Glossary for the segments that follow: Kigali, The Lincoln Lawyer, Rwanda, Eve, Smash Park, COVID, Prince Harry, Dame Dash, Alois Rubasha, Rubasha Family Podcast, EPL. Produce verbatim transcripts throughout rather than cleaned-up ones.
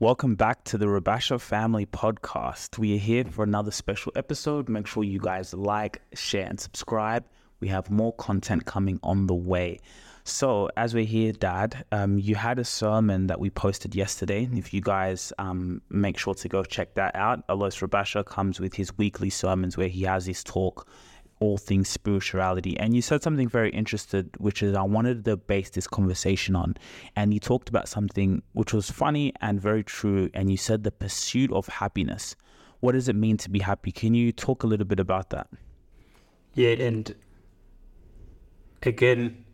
Welcome back to the Rubasha Family Podcast. We are here for another special episode. Make sure you guys like, share, and subscribe. We have more content coming on the way. So as we're here, Dad, um, you had a sermon that we posted yesterday. If you guys um, make sure to go check that out. Alois Rubasha comes with his weekly sermons where he has his talk, all things spirituality. And you said something very interesting, which is I wanted to base this conversation on. And you talked about something which was funny and very true. And you said the pursuit of happiness. What does it mean to be happy? Can you talk a little bit about that? Yeah, and again,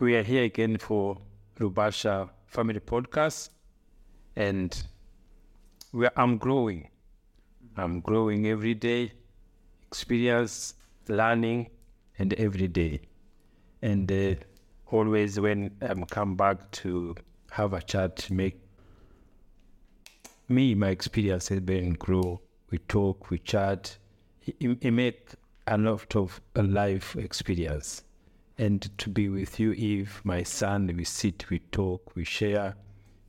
we are here again for Rubasha Family Podcast, and we are, I'm growing. I'm growing every day, experience, learning, and every day. And uh, always when I um, come back to have a chat, make me, my experience has been grow. We talk, we chat. It, it make a lot of a life experience. And to be with you, Eve, my son, we sit, we talk, we share.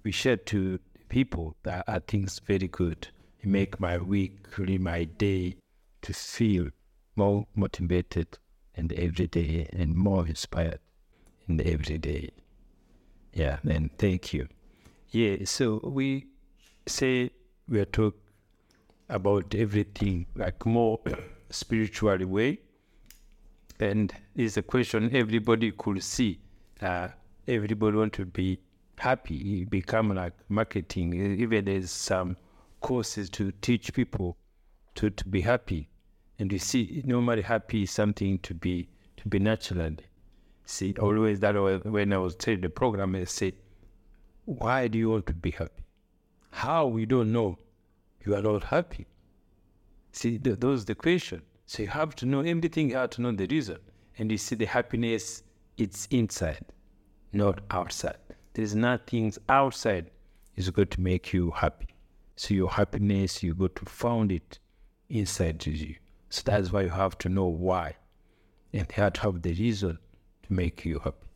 We share to people that are things very good. It make my week, really my day, to feel more motivated and every day and more inspired in every day. Yeah, and thank you. Yeah, so we say we are talking about everything, like more spiritual way. And it's a question everybody could see. Uh, everybody want to be happy. It become like marketing. Even there's some courses to teach people to, to be happy. And you see, normally happy is something to be to be natural. See, always that was, when I was telling the program, they said, why do you want to be happy? How we don't know you are not happy. See, th- those are the question. So you have to know everything, you have to know the reason. And you see the happiness, it's inside, not outside. There's nothing outside is going to make you happy. So your happiness, you got to found it inside you. So that's why you have to know why. And you have to have the reason to make you happy.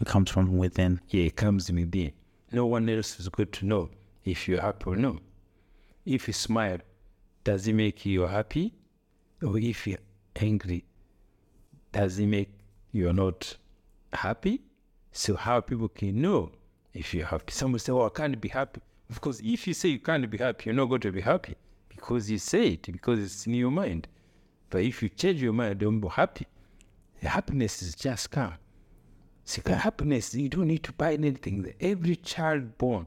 It comes from within. Yeah, it comes within. No one else is going to know if you're happy or not. If you smile, does it make you happy? Or if you're angry, does it make you not happy? So how people can know if you're happy? Someone say, oh, I can't be happy. Of course, if you say you can't be happy, you're not going to be happy because you say it, because it's in your mind. But if you change your mind, don't be happy. The happiness is just come. See, happiness, you don't need to buy anything. Every child born,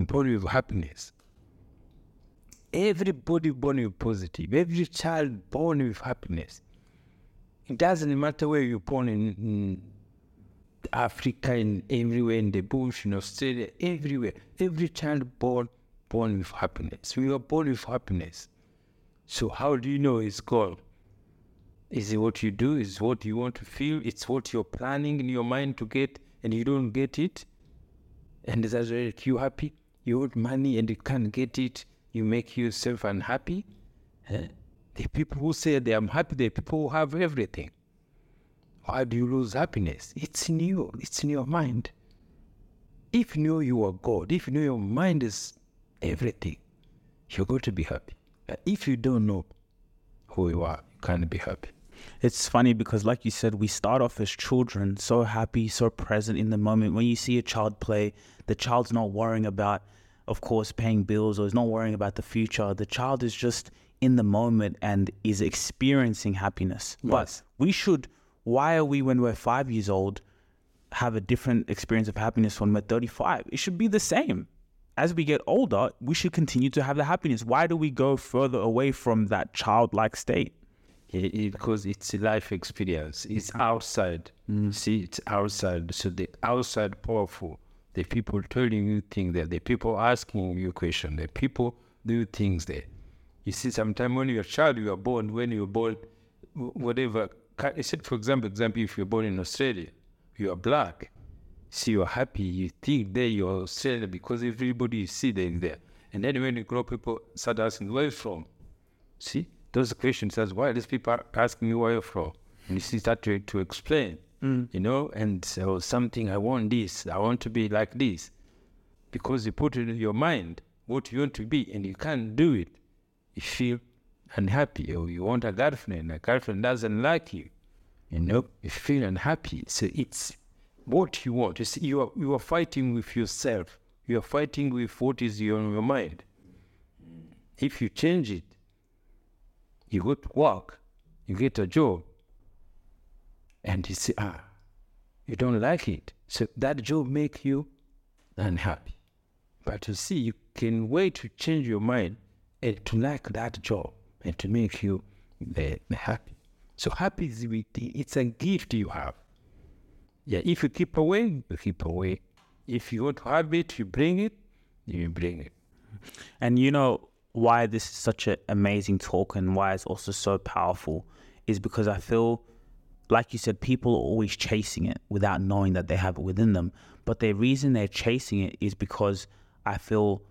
born with happiness. Everybody born with positive. Every child born with happiness. It doesn't matter where you're born in, in Africa, in everywhere, in the bush, in Australia, everywhere. Every child born born with happiness. We are born with happiness. So how do you know it's God? Is it what you do? Is it what you want to feel? It's what you're planning in your mind to get, and you don't get it. And that's why you're happy. You want money and you can't get it. You make yourself unhappy. Huh? The people who say they are happy, the people who have everything. Why do you lose happiness? It's in you. It's in your mind. If you know you are God, if you know your mind is everything, you're going to be happy. But if you don't know who you are, you can't be happy. It's funny because, like you said, we start off as children, so happy, so present in the moment. When you see a child play, the child's not worrying about, of course, paying bills, or is not worrying about the future. The child is just in the moment and is experiencing happiness. Yes. But we should, why are we, when we're five years old, have a different experience of happiness when we're thirty-five? It should be the same. As we get older, we should continue to have the happiness. Why do we go further away from that childlike state? Yeah, because it's a life experience. It's outside. Mm. See, it's outside. So the outside powerful. The people telling you things there. The people asking you questions. The people do things there. You see, sometimes when you're a child, you are born. When you're born, whatever. Said, for example, example, if you're born in Australia, you are black. See, you're happy. You think there you're Australian because everybody you see there is there. And then when you grow up, people start asking, where are you from? See, those questions as why these people are asking you where you're from. And you see, start to, to explain. Mm. You know, and so something, I want this, I want to be like this. because you put in your mind what you want to be and you can't do it. You feel unhappy, or you want a girlfriend, a girlfriend doesn't like you, you know, you feel unhappy. So it's what you want. You see, you are, you are fighting with yourself. You are fighting with what is your, on your mind. If you change it, you go to work, you get a job, and you say, ah, you don't like it. So that job makes you unhappy. But you see, you can wait to change your mind and to like that job and to make you uh, happy. So happy is it's a gift you have. Yeah, if you keep away, you keep away. If you want to have it, you bring it, you bring it. And you know why this is such an amazing talk and why it's also so powerful is because I feel, like you said, people are always chasing it without knowing that they have it within them. But the reason they're chasing it is because I feel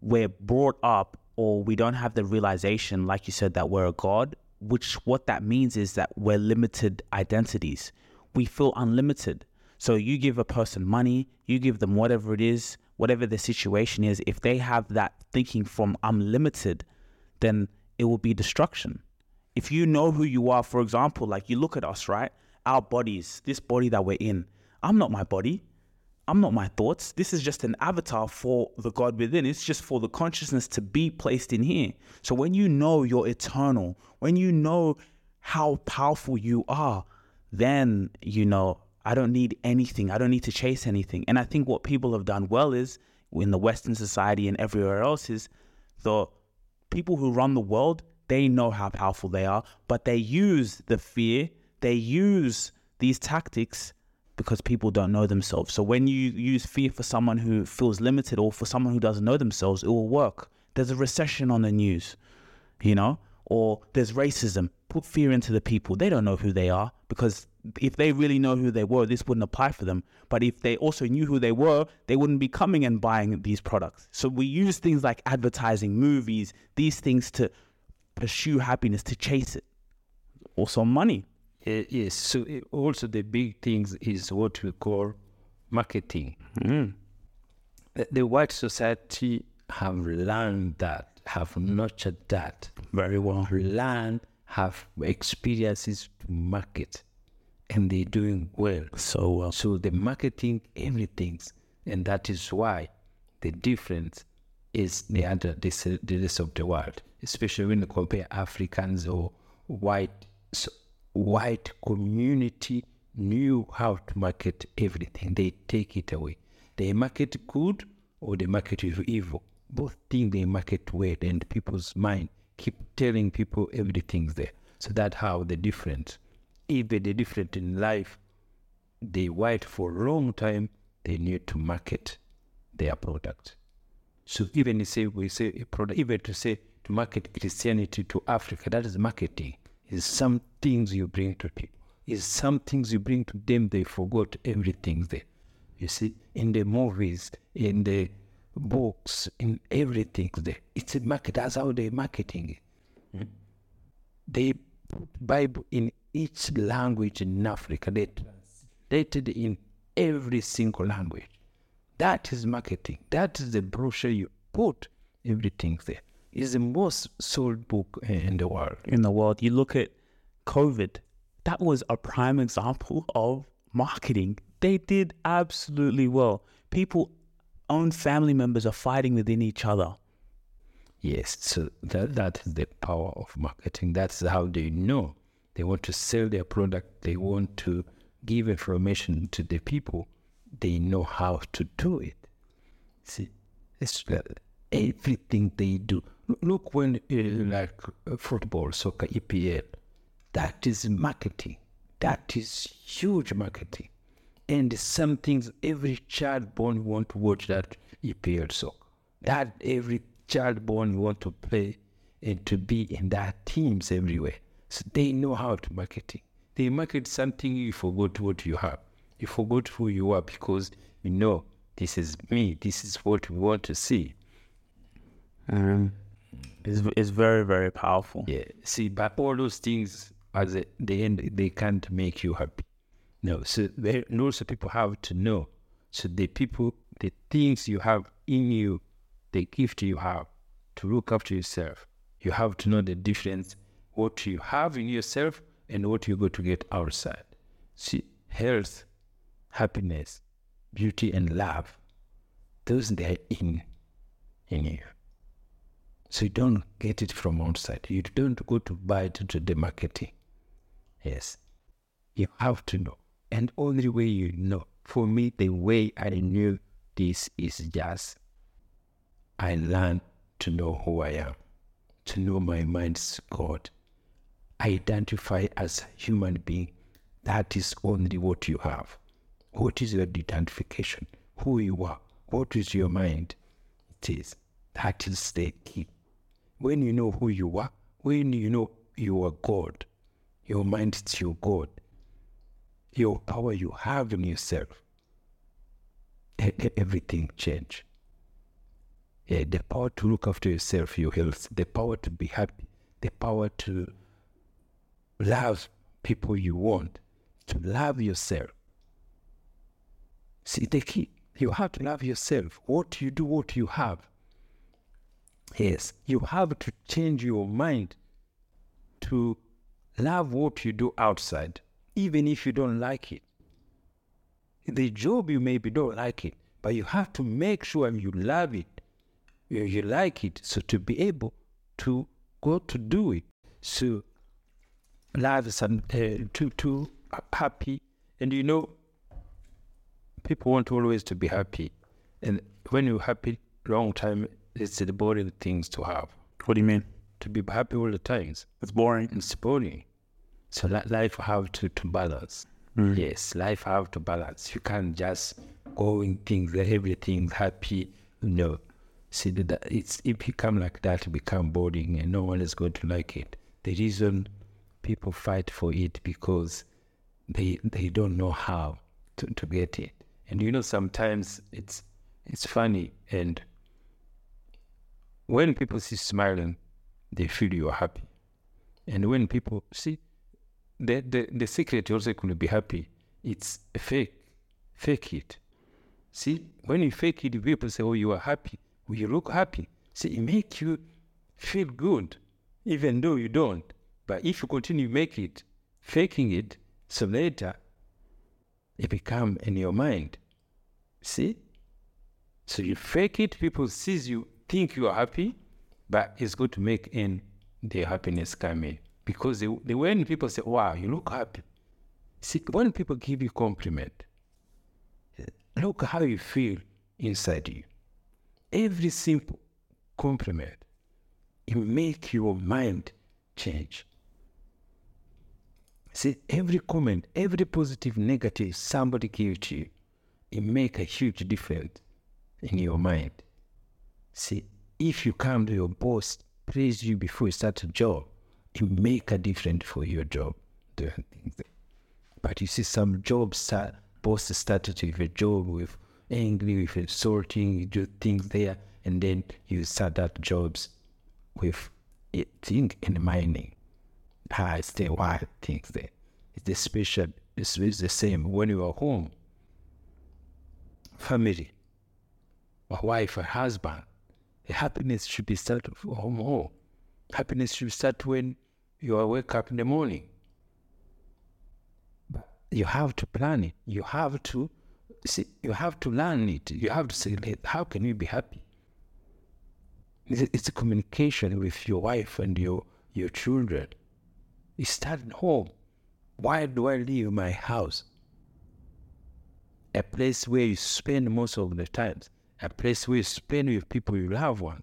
we're brought up, or we don't have the realization, like you said, that we're a god, which what that means is that we're limited identities. We feel unlimited. So you give a person money, you give them whatever it is, whatever the situation is, if they have that thinking from I'm limited, then it will be destruction. If you know who you are, for example, like you look at us, right? Our bodies, this body that we're in, I'm not my body. I'm not my thoughts. This is just an avatar for the God within. It's just for the consciousness to be placed in here. So when you know you're eternal, when you know how powerful you are, then, you know, I don't need anything. I don't need to chase anything. And I think what people have done well is, in the Western society and everywhere else, is the people who run the world, they know how powerful they are, but they use the fear, they use these tactics because people don't know themselves. So when you use fear for someone who feels limited or for someone who doesn't know themselves, it will work. There's a recession on the news, you know, or there's racism. Put fear into the people. They don't know who they are, because if they really know who they were, this wouldn't apply for them. But if they also knew who they were, they wouldn't be coming and buying these products. So we use things like advertising, movies, these things to pursue happiness, to chase it. Also money. Uh, yes. So it, also the big things is what we call marketing. Mm. The, the white society have learned that, have nurtured that. Very well. Learned, have experiences to market. And they're doing well. So well. So the marketing, everything. And that is why the difference is the other, the, the rest of the world. Especially when you compare Africans or white, so white community knew how to market everything. They take it away. They market good or they market evil. Both things they market well, and people's mind keep telling people everything's there. So that's how the difference. Even the different in life, they wait for a long time, they need to market their product. So even say we say a product, even to say to market Christianity to Africa, that is marketing. Is some things you bring to people. Is some things you bring to them, they forgot everything there. You see, in the movies, in the books, in everything there. It's a market, that's how they're marketing it. Mm-hmm. They put Bible in each language in Africa, they translated in every single language. That is marketing. That is the brochure you put everything there. It's the most sold book in the world. In the world. You look at COVID. That was a prime example of marketing. They did absolutely well. People, own family members are fighting within each other. Yes, so that, that is the power of marketing. That's how they know. They want to sell their product. They want to give information to the people. They know how to do it. See, it's everything they do. Look when, uh, like uh, football, soccer, E P L, that is marketing. That is huge marketing. And some things every child born want to watch that E P L soccer. That every child born want to play and to be in that teams everywhere. So they know how to market it. They market something, you forgot what you have. You forgot who you are because you know, this is me. This is what we want to see. Um, it's, it's very, very powerful. Yeah. See, but all those things, at the end, they can't make you happy. No. So, and also people have to know. So the people, the things you have in you, the gift you have to look after yourself. You have to know the difference, what you have in yourself and what you go to get outside. See, health, happiness, beauty, and love, those they are in, in you. So you don't get it from outside. You don't go to buy it to the marketing. Yes. You have to know. And only way you know. For me, the way I knew this is just I learned to know who I am, to know my mind's God. Identify as a human being. That is only what you have. What is your identification? Who you are? What is your mind? It is. That is the key. When you know who you are, when you know you are God, your mind is your God, your power you have in yourself, everything changes. Yeah, the power to look after yourself, your health, the power to be happy, the power to love people you want, to love yourself. See, the key, you have to love yourself. What you do, what you have. Yes, you have to change your mind to love what you do outside, even if you don't like it. The job you maybe don't like it, but you have to make sure you love it, you, you like it, so to be able to go to do it. So life is uh, too, too happy. And you know, people want always to be happy. And when you're happy long time, it's the boring things to have. What do you mean? To be happy all the times. It's boring. It's boring. So life have to, to balance. Mm. Yes, life have to balance. You can't just go in things, everything's happy. No. See, that it's, it become like that, it become boring and no one is going to like it. The reason people fight for it because they they don't know how to, to get it. And you know, sometimes it's it's funny and when people see smiling, they feel you are happy. And when people see, the, the, the secret also could be happy. It's fake. Fake it. See, when you fake it, people say, oh, you are happy. Well, you look happy. See, it makes you feel good, even though you don't. But if you continue to make it, faking it, so later, it becomes in your mind. See? So you fake it, people sees you, think you are happy, but it's going to make in the happiness come in. Because the, the when people say, wow, you look happy. See, when people give you compliment, look how you feel inside you. Every simple compliment, it make your mind change. See, every comment, every positive, negative somebody gives to you, it make a huge difference in your mind. See, if you come to your boss, praise you before you start a job, it make a difference for your job. But you see some jobs, start, boss started with a job with angry, with insulting, you do things there, and then you start that jobs with a thing in mining. Ah, it's the wild things there. It's the special, it's, it's the same when you are home. Family, a wife, a husband, happiness should be start from home. Happiness should start when you wake up in the morning. But you have to plan it. You have to see. You have to learn it. You have to say, how can you be happy? It's a communication with your wife and your, your children. You start at home. Why do I leave my house? A place where you spend most of the time. A place where you spend with people you love ones,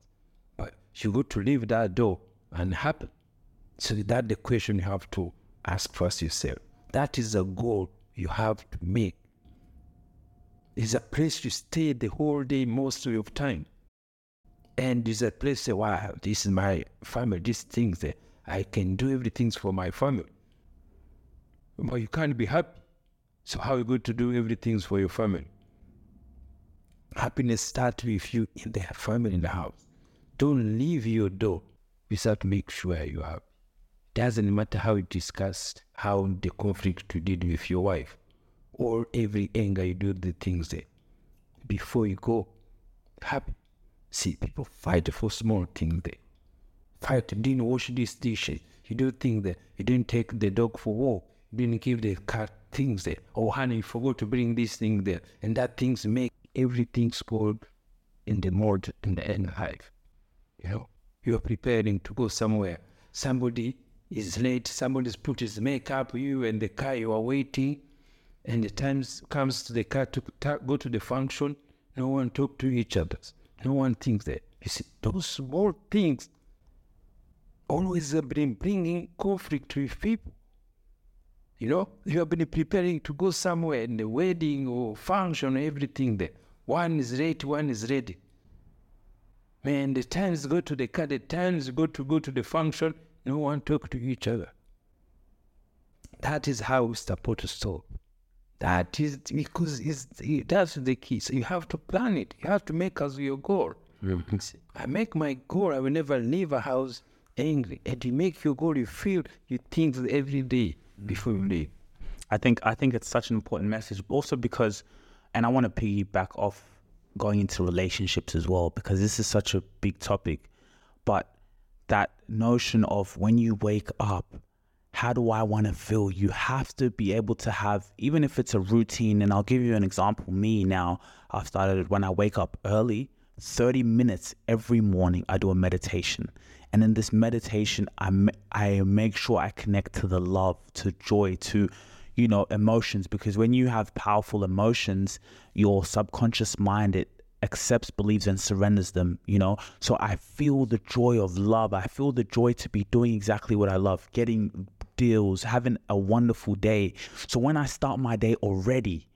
but you go to leave that door and happen. So that's the question you have to ask first yourself. That is a goal you have to make. It's a place you stay the whole day most of your time. And it's a place, wow, this is my family, these things, I can do everything for my family. But you can't be happy. So how are you going to do everything for your family? Happiness starts with you in the family, in the house. Don't leave your door without making sure you are happy. Doesn't matter how you discussed, how the conflict you did with your wife, or every anger you do the things there. Before you go, happy. See, people fight for small things. They fight. You didn't wash these dishes. You don't think that you didn't take the dog for walk. You didn't give the cat things there. Oh, honey, you forgot to bring this thing there. And that things make everything spoiled in the mud and the end life. You know, you are preparing to go somewhere. Somebody is late. Somebody's put his makeup. You and the car, you are waiting. And the time comes to the car to ta- go to the function. No one talk to each other. No one thinks that. You see, those small things always have been bringing conflict to people. You know, you have been preparing to go somewhere in the wedding or function, everything there. One is late, one is ready. Man, the times go to the car, the times go to go to the function, no one talk to each other. That is how we support a soul. That is because it's, that's the key. So you have to plan it. You have to make us your goal. Mm-hmm. I make my goal. I will never leave a house angry. And you make your goal. You feel. You think every day before you leave. I think. I think it's such an important message. Also because, and I want to piggyback off going into relationships as well, because this is such a big topic. But that notion of when you wake up, how do I want to feel? You have to be able to have, even if it's a routine, and I'll give you an example. Me now, I've started, when I wake up early, thirty minutes every morning, I do a meditation. And in this meditation, I, I make sure I connect to the love, to joy, to, you know, emotions. Because when you have powerful emotions, your subconscious mind, it accepts, believes, and surrenders them, you know? So I feel the joy of love. I feel the joy to be doing exactly what I love, getting deals, having a wonderful day. So when I start my day already,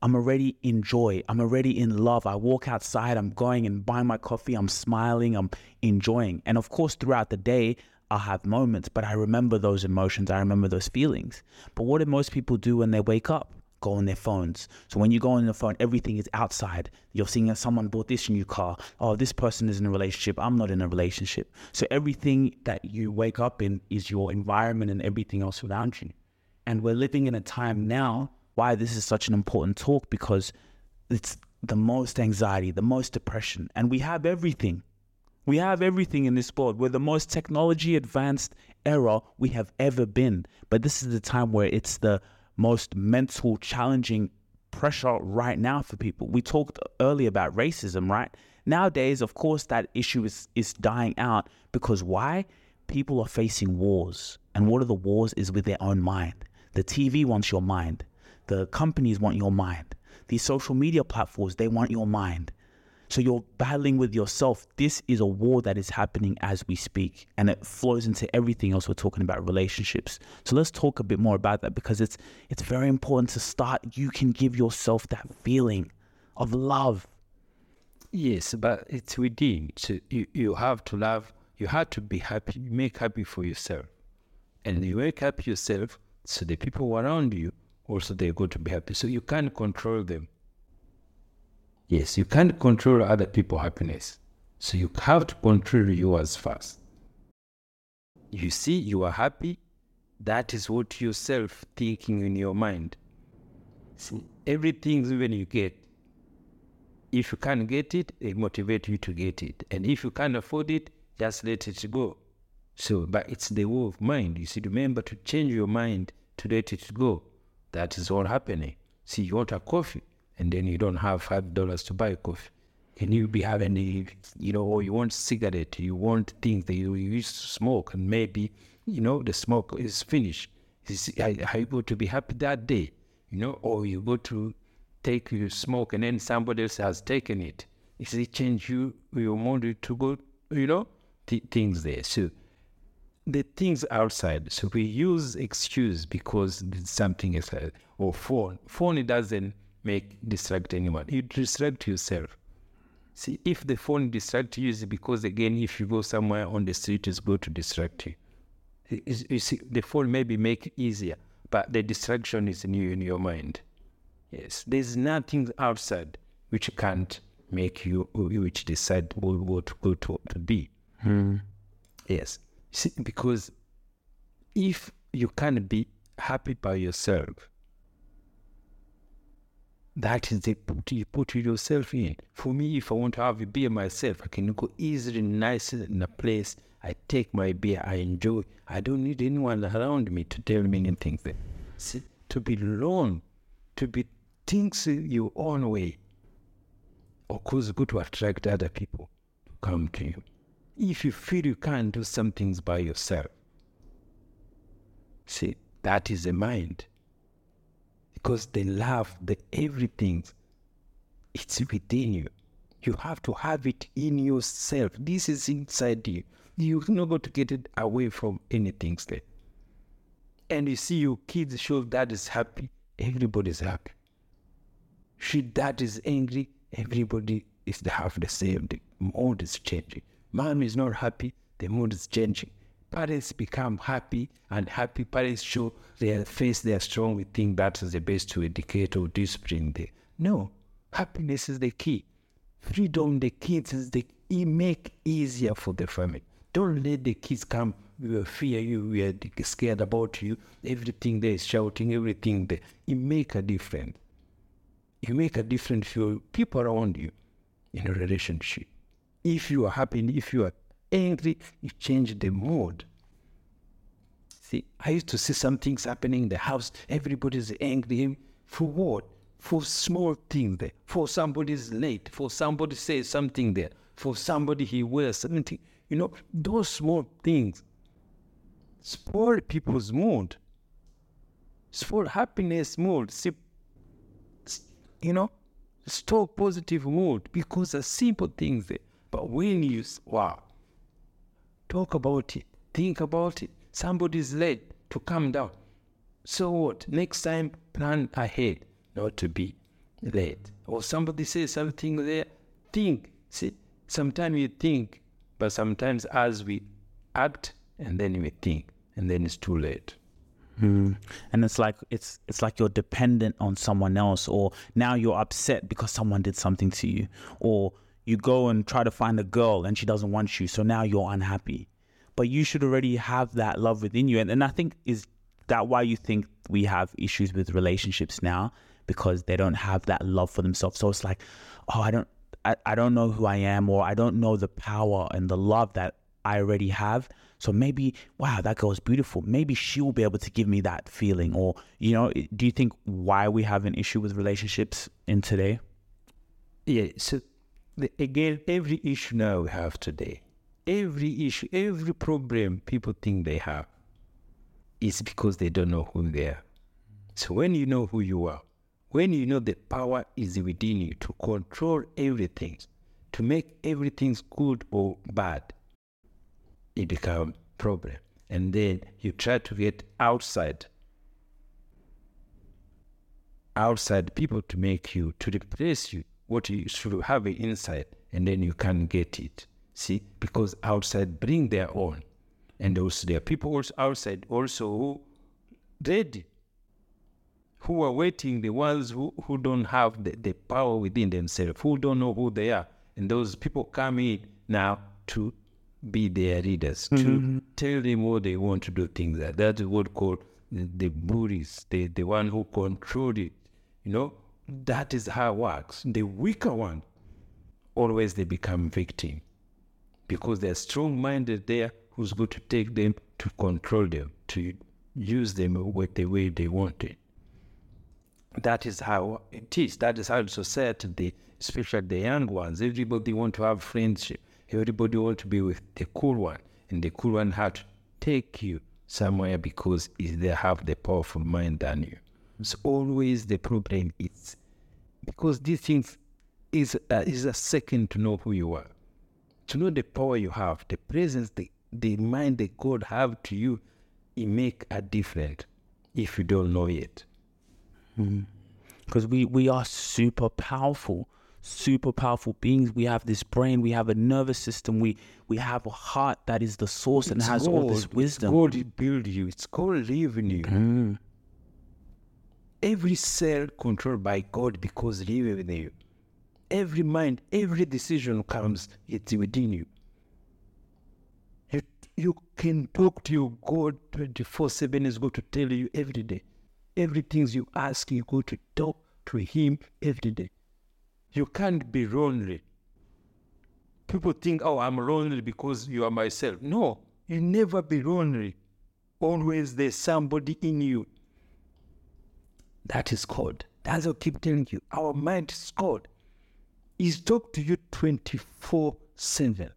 I'm already in joy. I'm already in love. I walk outside, I'm going and buying my coffee. I'm smiling, I'm enjoying. And of course, throughout the day, I'll have moments, but I remember those emotions. I remember those feelings. But what do most people do when they wake up? Go on their phones. So when you go on your phone, everything is outside. You're seeing that someone bought this new car. Oh, this person is in a relationship. I'm not in a relationship. So everything that you wake up in is your environment and everything else around you. And we're living in a time now, why this is such an important talk, because it's the most anxiety, the most depression. And we have everything. We have everything in this world. We're the most technology advanced era we have ever been. But this is the time where it's the most mental challenging pressure right now for people. We talked earlier about racism, right? Nowadays, of course, that issue is, is dying out because why? People are facing wars. And what are the wars is with their own mind. The T V wants your mind. The companies want your mind. These social media platforms, they want your mind. So you're battling with yourself. This is a war that is happening as we speak, and it flows into everything else we're talking about, relationships. So let's talk a bit more about that, because it's it's very important to start. You can give yourself that feeling of love. Yes, but it's within. So you, you have to love. You have to be happy. You make happy for yourself. And you wake up yourself, so the people around you, also they're going to be happy. So you can't control them. Yes, you can't control other people's happiness. So you have to control yours first. You see, you are happy. That is what yourself thinking in your mind. See, everything when you get, if you can't get it, it motivates you to get it. And if you can't afford it, just let it go. So, but it's the war of mind. You see, remember to change your mind to let it go. That is all happening. See, you want a coffee, and then you don't have five dollars to buy coffee. And you'll be having, a, you know, or you want cigarette, you want things that you used to smoke, and maybe, you know, the smoke is finished. Are you going to be happy that day? You know, or you go to take your smoke and then somebody else has taken it. If they change you, you want it to go, you know, th- things there. So the things outside. So we use excuse because something is, or phone. Phone, it doesn't make distract anyone. You distract yourself. See, if the phone distracts you, it's because, again, if you go somewhere on the street, it's going to distract you. It's, you see, the phone maybe make it easier, but the distraction is new in your mind. Yes, there's nothing outside which can't make you, which decide what go to, to be. Hmm. Yes, see, because if you can't be happy by yourself, That is the put you put yourself in. For me, if I want to have a beer myself, I can go easily, nicely in a place. I take my beer, I enjoy. I don't need anyone around me to tell me anything. See, to be alone, to be things your own way, of course, good to attract other people to come to you. If you feel you can't do some things by yourself, see, that is the mind. Because the love, the everything, it's within you. You have to have it in yourself. This is inside you. You're not going to get it away from anything. And you see your kids show dad is happy, everybody's happy. She dad is angry, everybody is half the same. The mood is changing. Mom is not happy, the mood is changing. Parents become happy, and happy parents show their face, they are strong, we think that is the best to educate or discipline them. No, happiness is the key. Freedom, the kids, is the key. Make easier for the family. Don't let the kids come, we will fear you, we are scared about you, everything there is shouting, everything there. You make a difference. You make a difference for people around you in a relationship. If you are happy, if you are angry, you change the mood. See, I used to see some things happening in the house. Everybody's angry. For what? For small things there. For somebody's late. For somebody says something there. For somebody he wears something. You know, those small things spoil people's mood. Spoil happiness mood. See, you know, store positive mood because of simple things there. But when you, wow. Talk about it. Think about it. Somebody's led to come down. So what? Next time, plan ahead, not to be late. Or somebody says something there. Think. See, sometimes we think, but sometimes as we act, and then we think, and then it's too late. Mm. And it's like it's it's like you're dependent on someone else, or now you're upset because someone did something to you, or you go and try to find a girl and she doesn't want you. So now you're unhappy. But you should already have that love within you. And, and I think is that why you think we have issues with relationships now? Because they don't have that love for themselves. So it's like, oh, I don't I, I don't know who I am, or I don't know the power and the love that I already have. So maybe, wow, that girl is beautiful. Maybe she will be able to give me that feeling. Or, you know, do you think why we have an issue with relationships in today? Yeah, so The, again, every issue now we have today, every issue, every problem people think they have is because they don't know who they are. So when you know who you are, when you know the power is within you to control everything, to make everything good or bad, it becomes a problem. And then you try to get outside, outside people to make you, to replace you. What you should have inside, and then you can get it. See, because outside bring their own, and also there are people also outside also who ready, who are waiting. The ones who, who don't have the, the power within themselves, who don't know who they are, and those people come in now to be their leaders, mm-hmm. to tell them what they want to do things. That that is what called the, the bullies, the the one who control it. You know. That is how it works. The weaker one, always they become victim because they're strong-minded there who's going to take them, to control them, to use them with the way they want it. That is how it is. That is how society, especially the young ones, everybody want to have friendship. Everybody want to be with the cool one. And the cool one had to take you somewhere because they have the powerful mind than you. It's always the problem is because these things is uh, is a second to know who you are, to know the power you have, the presence, the, the mind that God have to you. It make a difference if you don't know it. Because mm-hmm. we, we are super powerful, super powerful beings. We have this brain, we have a nervous system, we we have a heart that is the source it's and has God, all this wisdom. It's God build you. It's God live in you. Mm. Every cell controlled by God because living within you. Every mind, every decision comes, it's within you. You, you can talk to your God twenty-four seven, is going to tell you every day. Everything you ask, you go to talk to him every day. You can't be lonely. People think, oh, I'm lonely because you are myself. No, you never be lonely. Always there's somebody in you. That is cold. That's what I keep telling you. Our mind is cold. It's talk to you twenty-four seven.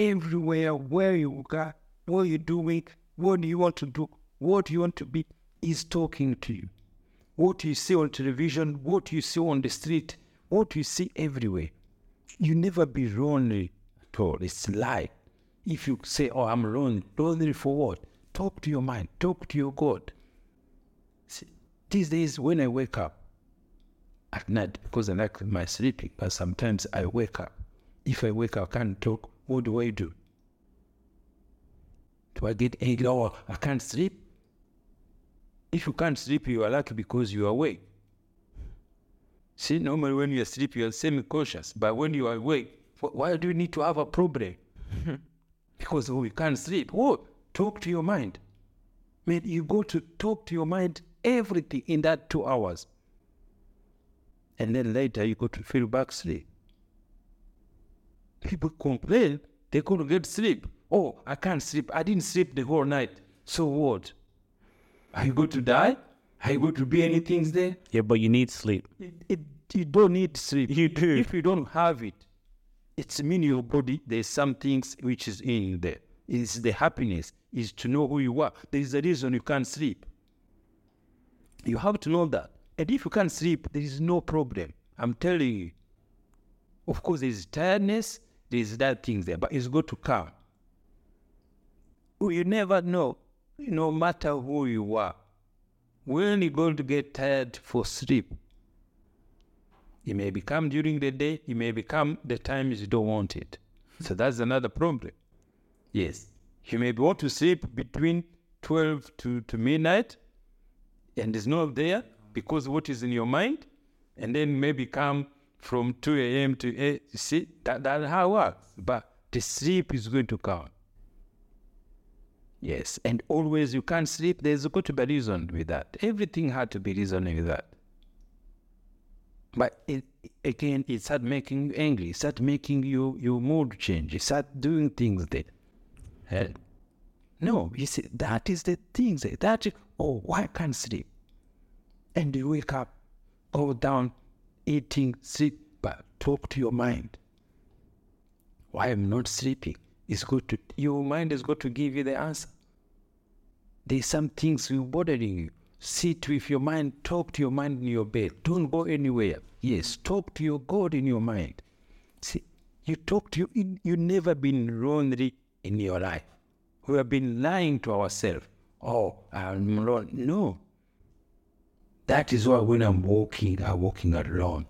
Everywhere, where you are, what you're doing, what do you want to do, what you want to be, is talking to you. What you see on television, what you see on the street, what you see everywhere. You never be lonely at all. It's a lie. If you say, oh, I'm lonely, lonely for what? Talk to your mind. Talk to your God. See, these days when I wake up at night, because I like my sleeping, but sometimes I wake up. If I wake up, I can't talk. What do I do? Do I get angry? Oh, I can't sleep. If you can't sleep, you are lucky because you are awake. See, normally when you are asleep, you are semi-conscious. But when you are awake, why do you need to have a problem? Because oh, you can't sleep. Oh, talk to your mind. Man, you go to talk to your mind everything in that two hours. And then later you go to feel back sleep. People complain they couldn't get sleep. Oh, I can't sleep. I didn't sleep the whole night. So what? Are you going to die? Are you going to be anything there? Yeah, but you need sleep. It, it, you don't need sleep. You do. If you don't have it, it's mean your body, there's some things which is in there. It's the happiness, is to know who you are. There is a reason you can't sleep. You have to know that. And if you can't sleep, there is no problem. I'm telling you. Of course, there's tiredness, there's that thing there, but it's good to come. You never know, no matter who you are, when you're going to get tired for sleep. It may become during the day, it may become the times you don't want it. So that's another problem. Yes, you may want to sleep between twelve to, to midnight, and it's not there because what is in your mind, and then maybe come from two a.m. to eight. See, that, that's how it works. But the sleep is going to come. Yes, and always you can't sleep, there's got to be reasoned with that. Everything had to be reasoned with that. But it, again, it started making you angry, it started making you, your mood change, it started doing things that. Uh, no, you see, that is the thing. That, that is, oh, why can't sleep? And you wake up, go down, eating, sleep, but talk to your mind. Why am I not sleeping? It's good to, your mind is going to give you the answer. There's some things you bothering you. Sit with your mind, talk to your mind in your bed. Don't go anywhere. Yes, talk to your God in your mind. See, you talk to you, you never been lonely in your life. We have been lying to ourselves. Oh, I'm lonely. No. That is why when I'm walking, I'm walking alone.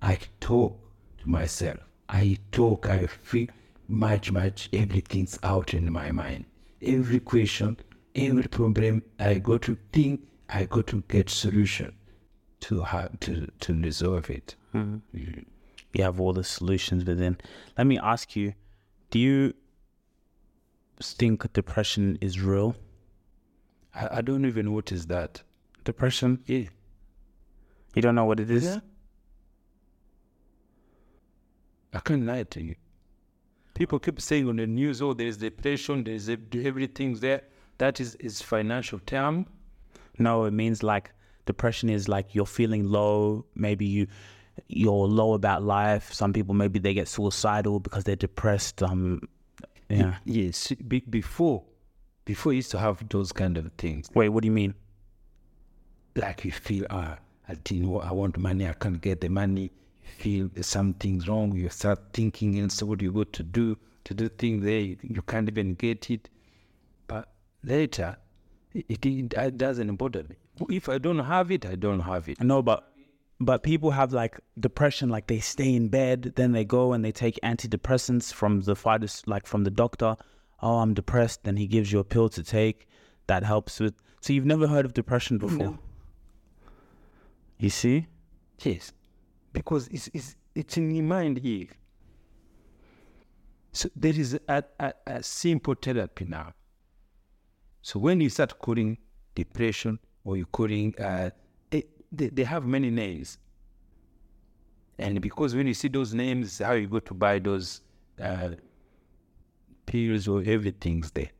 I talk to myself. I talk, I feel. Much, much, everything's out in my mind. Every question, every problem, I go to think, I go to get solution to how to, to resolve it. Mm-hmm. You have all the solutions within. Let me ask you, do you think depression is real? I, I don't even know what is that. Depression? Yeah. You don't know what it is? Yeah. I can't lie to you. People keep saying on the news, oh, there's depression, there's everything there. That is is financial term. No, it means like depression is like you're feeling low. Maybe you, you're low about life. Some people, maybe they get suicidal because they're depressed. Um, yeah. Yes, be, before, before you used to have those kind of things. Wait, what do you mean? Like you feel, ah, oh, I didn't, I want money, I can't get the money. Feel something's wrong, you start thinking and so what you go to do, to do things there, you, you can't even get it. But later, it, it, it doesn't bother me. If I don't have it, I don't have it. No, but but people have like depression, like they stay in bed, then they go and they take antidepressants from the pharmacist, like from the doctor. Oh, I'm depressed. Then he gives you a pill to take that helps with. So you've never heard of depression before? No. You see? Yes. Because it's, it's, it's in your mind here. So there is a, a, a simple therapy now. So when you start calling depression or you're calling, uh, it, they, they have many names. And because when you see those names, how you go to buy those uh, pills or everything's there.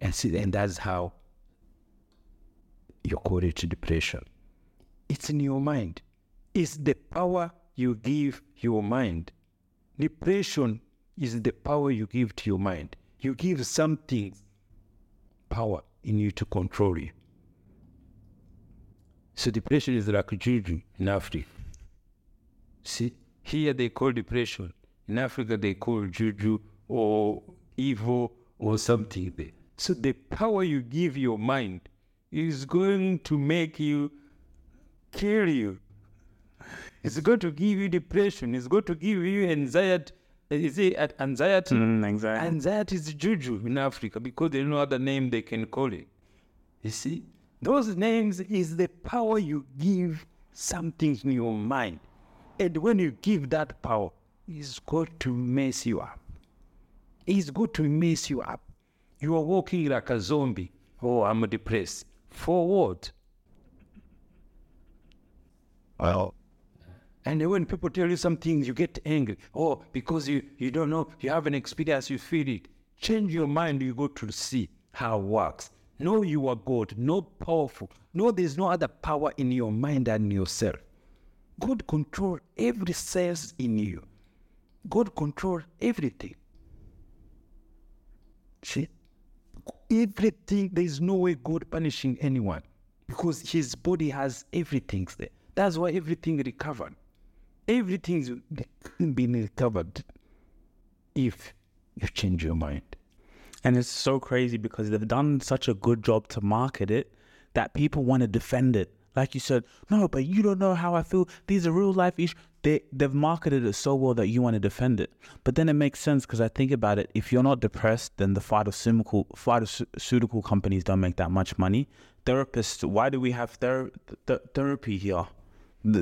And see, and that's how you call it depression. It's in your mind. It's the power you give your mind. Depression is the power you give to your mind. You give something power in you to control you. So depression is like juju in Africa. See, here they call depression. In Africa, they call juju or evil or something there. So the power you give your mind is going to make you kill you. It's going to give you depression. It's going to give you anxiety. Is it anxiety? Mm, anxiety? Anxiety is juju in Africa because there's no other name they can call it. You see? Those names is the power you give something in your mind. And when you give that power, it's going to mess you up. It's going to mess you up. You are walking like a zombie. Oh, I'm depressed. For what? Well. And when people tell you something, you get angry. Oh, because you, you don't know, you have an experience, you feel it. Change your mind, you go to see how it works. Know you are God, know powerful. Know there's no other power in your mind than yourself. God controls every cell in you. God controls everything. See? Everything, there's no way God punishing anyone because his body has everything there. That's why everything recovered. Everything's been recovered if you change your mind. And it's so crazy because they've done such a good job to market it that people want to defend it. Like you said, no, but you don't know how I feel. These are real life issues. They, they've marketed it so well that you want to defend it. But then it makes sense because I think about it. If you're not depressed, then the pharmaceutical, pharmaceutical companies don't make that much money. Therapists, why do we have ther- th- therapy here?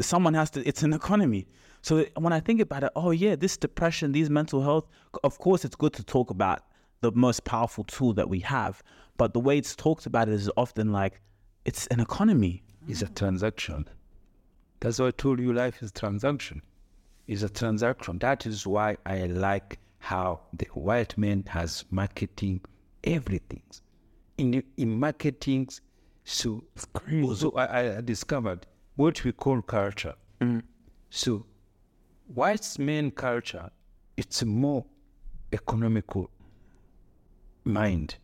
Someone has to, it's an economy. So when I think about it, oh yeah, this depression, these mental health, of course it's good to talk about the most powerful tool that we have. But the way it's talked about it is often like, it's an economy. It's a transaction. That's why I told you life is a transaction. It's a transaction. That is why I like how the white man has marketing everything. In in marketing, so, so I, I discovered what we call culture. Mm. So white man culture, it's a more economical mind.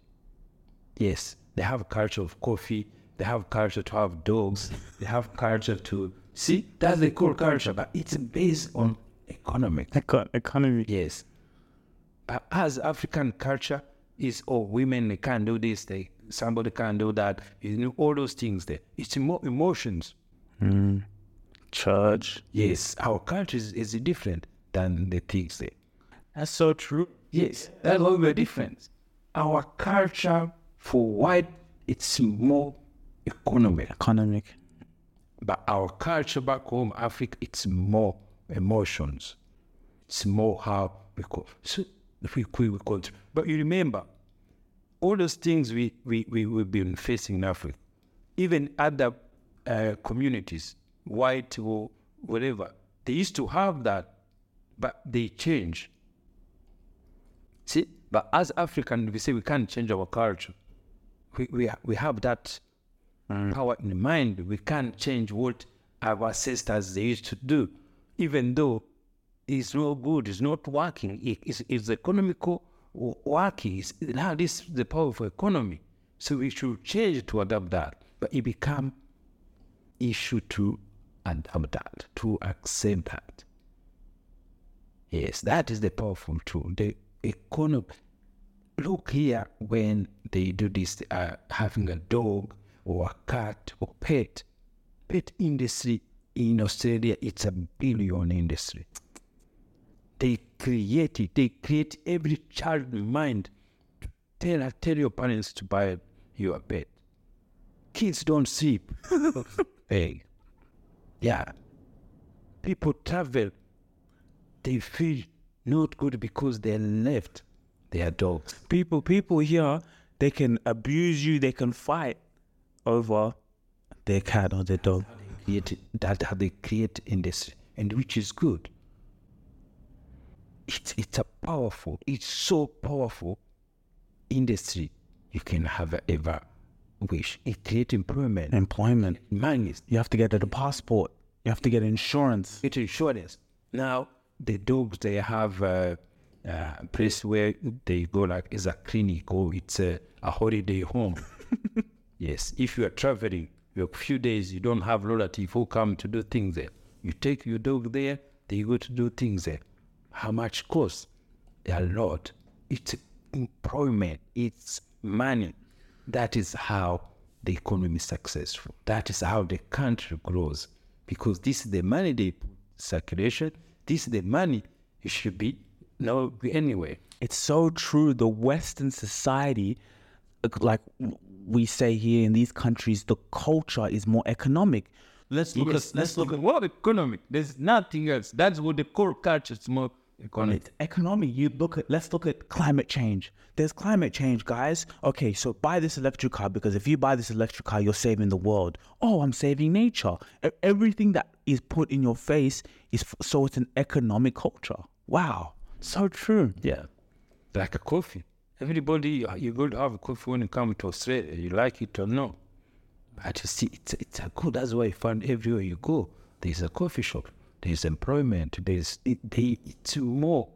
Yes, they have a culture of coffee. They have culture to have dogs. They have culture to see. That's the cool culture, but it's based on economic. Econ- economy. Yes. But as African culture is, oh, women they can't do this. They somebody can't do that. You know all those things. There, it's more emotions. Mm. Church. Yes, our culture is, is different than the things there. That's so true. Yes, that's why we're different. Our culture for white, it's more. Economic. Economic. But our culture back home, Africa, it's more emotions. It's more how we call. So if we we call. But you remember, all those things we, we, we, we've been facing in Africa, even other uh, communities, white or whatever, they used to have that, but they change. See? But as Africans, we say we can't change our culture. We we, we have that power in the mind. We can't change what our sisters they used to do, even though it's no good, it's not working. It, it's, it's economical working. It's, now this is the power of economy. So we should change to adapt that. But it becomes issue to adapt that, to accept that. Yes, that is the powerful tool. The economy. Look here when they do this, they are having a dog, or a cat, or pet. Pet industry in Australia, it's a billion industry. They create it. They create every child mind. Tell, tell your parents to buy you a pet. Kids don't sleep. Hey. Yeah. People travel. They feel not good because they left their dogs. People, people here, they can abuse you. They can fight over their cat or their dog. That's how they create industry. and which is good. It's, it's a powerful, it's so powerful industry you can have ever wish. It creates employment. Employment. Money. You have to get a passport. You have to get insurance. Get insurance. Now, the dogs, they have a, a place where they go, like, it's a clinic or it's a, a holiday home. Yes, if you are traveling, you have a few days, you don't have relatives who come to do things there. You take your dog there, they go to do things there. How much cost? A lot. It's employment. It's money. That is how the economy is successful. That is how the country grows. Because this is the money they put circulation. This is the money it should be. No, anyway. It's so true. The Western society, like we say here in these countries, the culture is more economic. Let's look yes, at let's look at what economic. There's nothing else. That's what the core culture is more economic. It's economic. You look at let's look at climate change. There's climate change, guys. Okay, so buy this electric car because if you buy this electric car, you're saving the world. Oh, I'm saving nature. Everything that is put in your face is f- so it's an economic culture. Wow, so true. Yeah, like a coffee. Everybody, you go to have a coffee when you come to Australia, you like it or no. But you see, it's, it's a good, that's why you find everywhere you go, there's a coffee shop, there's employment, there's, it, they, it's more.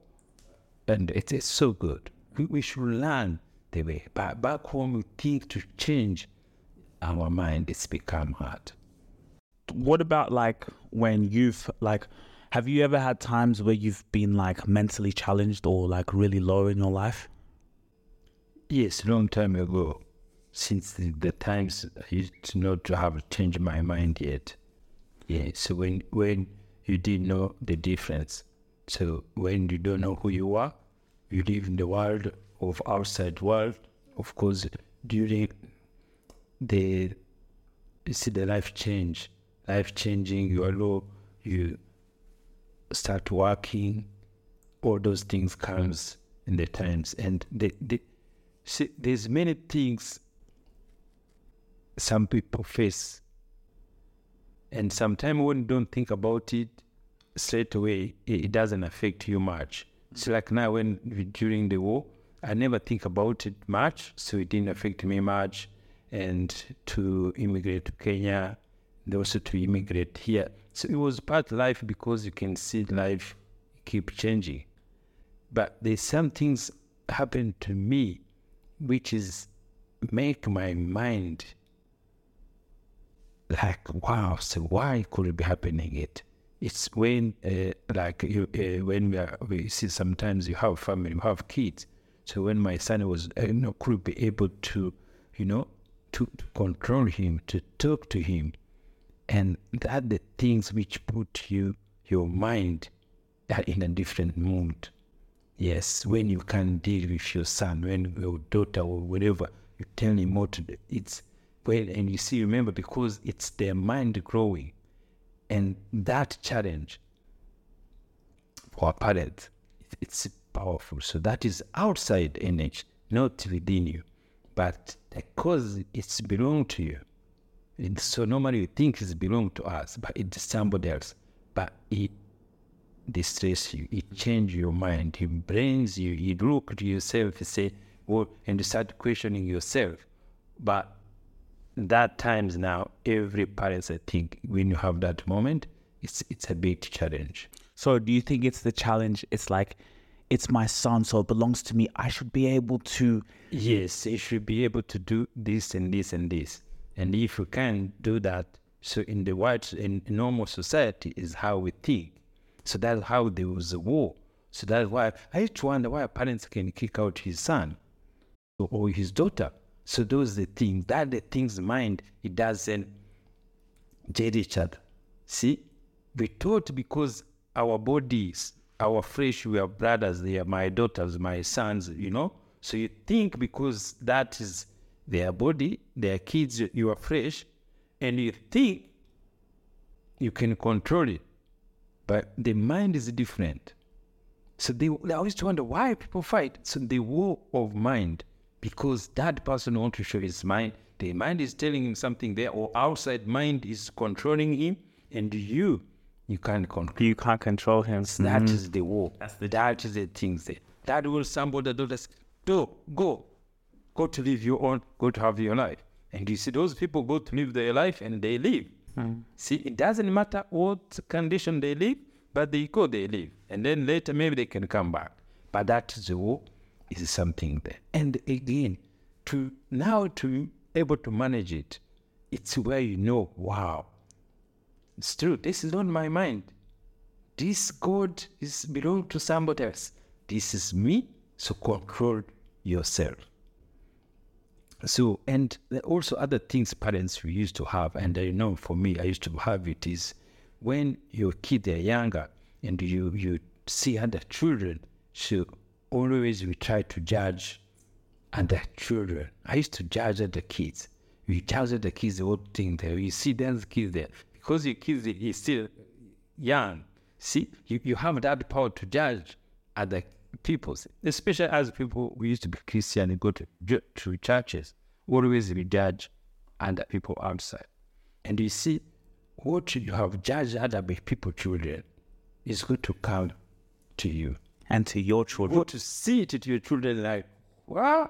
And it is so good. We, we should learn the way. But back home, we think to change our mind, it's become hard. What about like when you've like, have you ever had times where you've been like mentally challenged or like really low in your life? Yes, long time ago, since the, the times I used not to have changed my mind yet. Yeah, so when when you didn't know the difference, so when you don't know who you are, you live in the world of outside world. Of course, during the you see the life change, life changing, you are low, you start working, all those things comes in the times and the. the See, there's many things some people face, and sometimes when you don't think about it straight away, it, it doesn't affect you much. It's so like now when during the war, I never think about it much, so it didn't affect me much. And to immigrate to Kenya, and also to immigrate here, so it was part of life because you can see life keep changing. But there's some things happened to me, which is make my mind like, wow, so why could it be happening it? It's when, uh, like, you, uh, when we, are, we see sometimes you have family, you have kids. So when my son was, you know, could be able to, you know, to, to control him, to talk to him. And that the things which put you, your mind are in a different mood. Yes, when you can deal with your son, when your daughter or whatever, you tell him what to do. It's well, and you see, remember, because it's their mind growing, and that challenge for parents, it's powerful. So that is outside energy, not within you, but because it's belong to you. And so normally you think it's belong to us, but it's somebody else. But it. Distress you, it changes your mind, it brings you, you look to yourself and say, well, and you start questioning yourself. But that times now, every parent, I think, when you have that moment, it's it's a big challenge. So do you think it's the challenge, it's like, it's my son, so it belongs to me, I should be able to... Yes, you should be able to do this and this and this. And if you can do that, so in the white, in normal society is how we think. So that's how there was a war. So that's why I used to wonder why parents can kick out his son or his daughter. So those are the things, that the things mind, it doesn't judge each other. See, we thought because our bodies, our flesh, we are brothers, they are my daughters, my sons, you know. So you think because that is their body, their kids, you are flesh, and you think you can control it. But the mind is different. So they, they always wonder why people fight. So the war of mind, because that person wants to show his mind. The mind is telling him something there, or outside mind is controlling him. And you, you can't control. You can't control him. Mm-hmm. That is the war. That's the that is the thing. That will somebody do this. Do go, go to live your own. Go to have your life. And you see those people go to live their life and they live. Mm. See, it doesn't matter what condition they live, but they go, they live. And then later maybe they can come back. But that is the war. Is something there. And again, to now to able to manage it, it's where you know, wow, it's true. This is not my mind. This God is belong to somebody else. This is me. So control yourself. So, and there are also other things parents we used to have, and I know for me, I used to have it is when your kids are younger and you, you see other children, so always we try to judge other children. I used to judge other kids. We judge other kids the whole thing there. You see those kids there. Because your kids is still young. See, you, you have that power to judge other people. Especially as people, we used to be Christian and go to, to churches. Always we judge other people outside. And you see, what you have judged other people, children, is going to come to you. And to your children. Or to see it to your children like, wow,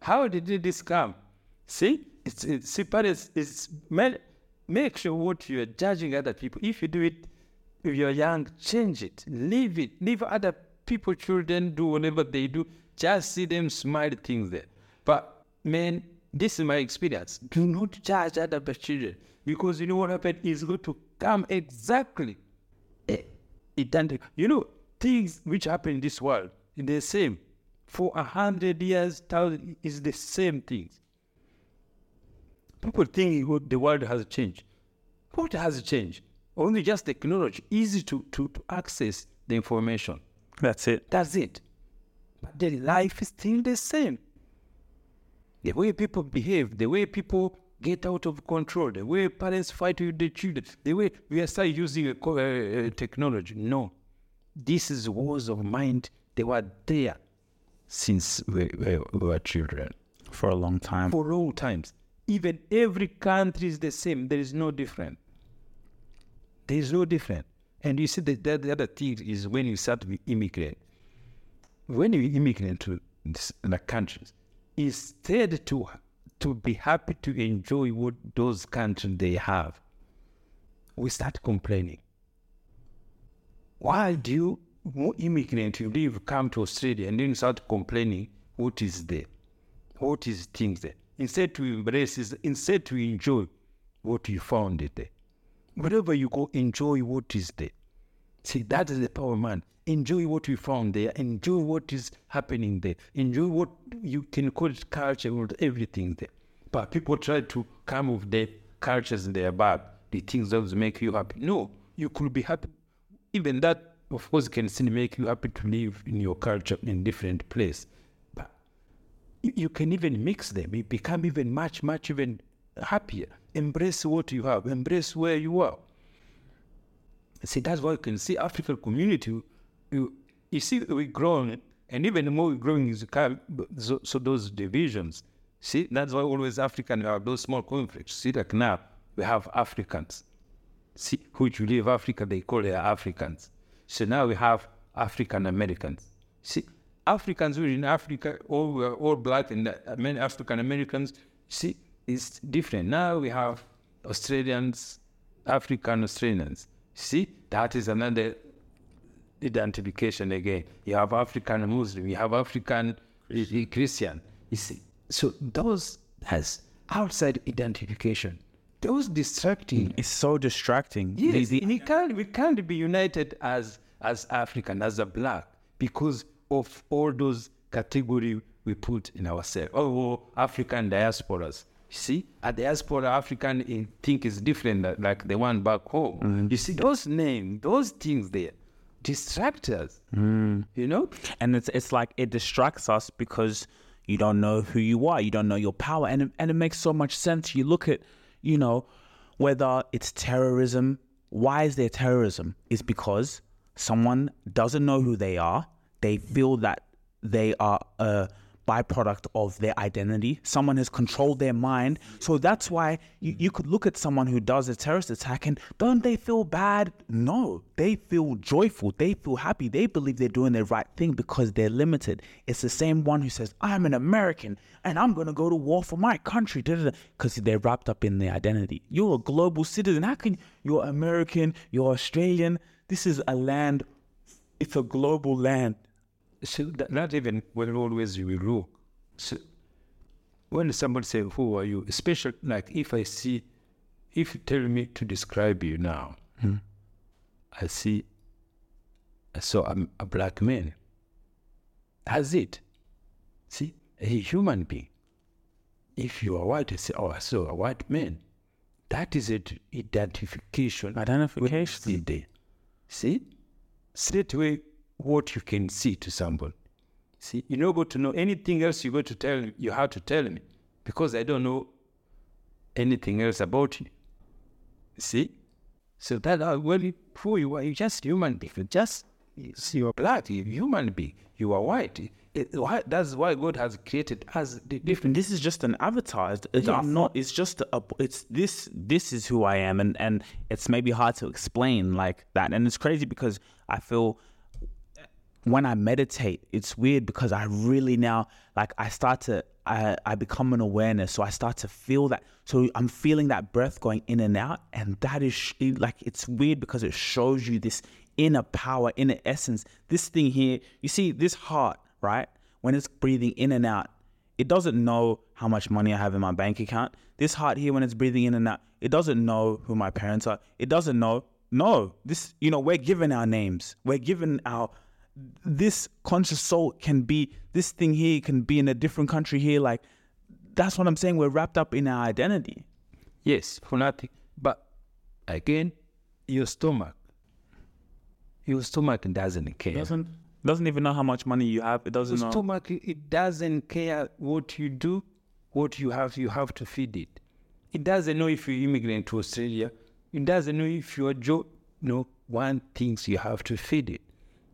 how did this come? See, it's, it's, see, parents, it's, make sure what you're judging other people. If you do it, if you're young, change it. Leave it. Leave other people, children, do whatever they do. Just see them smile things there. But, man, this is my experience. Do not judge other children. Because you know what happened? It's going to come exactly. It doesn't, you know, things which happen in this world is the same. For a hundred years, thousand is the same things. People think the world has changed. What has changed? Only just technology, easy to, to, to access the information. That's it. That's it. But the life is still the same. The way people behave, the way people get out of control, the way parents fight with the children, the way we are starting using a, a, a technology. No. This is wars of mind. They were there since we, we, we were children. For a long time. For all times. Even every country is the same. There is no different. There is no different. And you see, the, the, the other thing is when you start to immigrate. When you immigrate to this, the countries, instead to to be happy to enjoy what those countries they have, we start complaining. Why do you, immigrant, you leave, come to Australia and then start complaining what is there? What is things there? Instead to embrace, instead to enjoy what you found there. Wherever you go, enjoy what is there. See, that is the power of man. Enjoy what you found there. Enjoy what is happening there. Enjoy what you can call it culture or everything there. But people try to come with their cultures and their bad. The things that make you happy. No, you could be happy. Even that, of course, can still make you happy to live in your culture in different place. But you can even mix them. You become even much, much even happier. Embrace what you have. Embrace where you are. See, that's why you can see African community. You, you see, we're growing, and even more we're growing is so, so those divisions. See, that's why always African have those small conflicts. See, like now, we have Africans. See, which we live Africa, they call they Africans. So now we have African Americans. See, Africans who are in Africa, all were all black, and many African Americans. See, it's different. Now we have Australians, African Australians. See, that is another identification again. You have African Muslim, you have African Christian. Christian. You see, so those has outside identification. Those distracting. It's so distracting. Yes, the, the, we, can't, we can't be united as as African, as a black, because of all those categories we put in ourselves. Oh, African diasporas. You see, a diaspora African in, think is different, like the one back home. Mm-hmm. You see, those names, those things there, distract us. Mm. You know, and it's it's like it distracts us because you don't know who you are, you don't know your power, and it, and it makes so much sense. You look at. You know, whether it's terrorism, why is there terrorism? It's because someone doesn't know who they are. They feel that they are a byproduct of their identity. Someone has controlled their mind. So that's why you, you could look at someone who does a terrorist attack and don't they feel bad? No, they feel joyful. They feel happy. They believe they're doing the right thing because they're limited. It's the same one who says, I'm an American and I'm going to go to war for my country, because they're wrapped up in their identity. You're a global citizen. How can you're American, you're Australian? This is a land, it's a global land. So that, not even when always you will look. So when somebody says, who are you? Especially like if I see, if you tell me to describe you now, hmm. I see, I saw a, a black man. That's it. See, a human being. If you are white, I say, oh, I saw a white man. That is it, identification. Identification. With, see, straight away, what you can see to someone. See, you're not going to know anything else you go to tell me, you have to tell me, because I don't know anything else about you. See? So that are really who you are. You're just human being. Just you are black, you're human being. You are white. It, why, that's why God has created us different. This is just an avatar. It's, yes. I'm not. It's just. A, it's this. This is who I am, and and it's maybe hard to explain like that. And it's crazy because I feel. When I meditate, it's weird because I really now, like I start to, I, I become an awareness. So I start to feel that. So I'm feeling that breath going in and out. And that is like, it's weird because it shows you this inner power, inner essence. This thing here, you see this heart, right? When it's breathing in and out, it doesn't know how much money I have in my bank account. This heart here, when it's breathing in and out, it doesn't know who my parents are. It doesn't know. No, this, you know, we're given our names. We're given our This conscious soul can be, this thing here can be in a different country here. Like, that's what I'm saying. We're wrapped up in our identity. Yes, for nothing. But again, your stomach, your stomach doesn't care. Doesn't doesn't even know how much money you have. It doesn't your know. Stomach, it doesn't care what you do, what you have, you have to feed it. It doesn't know if you immigrant to Australia. It doesn't know if you're a Joe. No, one thinks you have to feed it.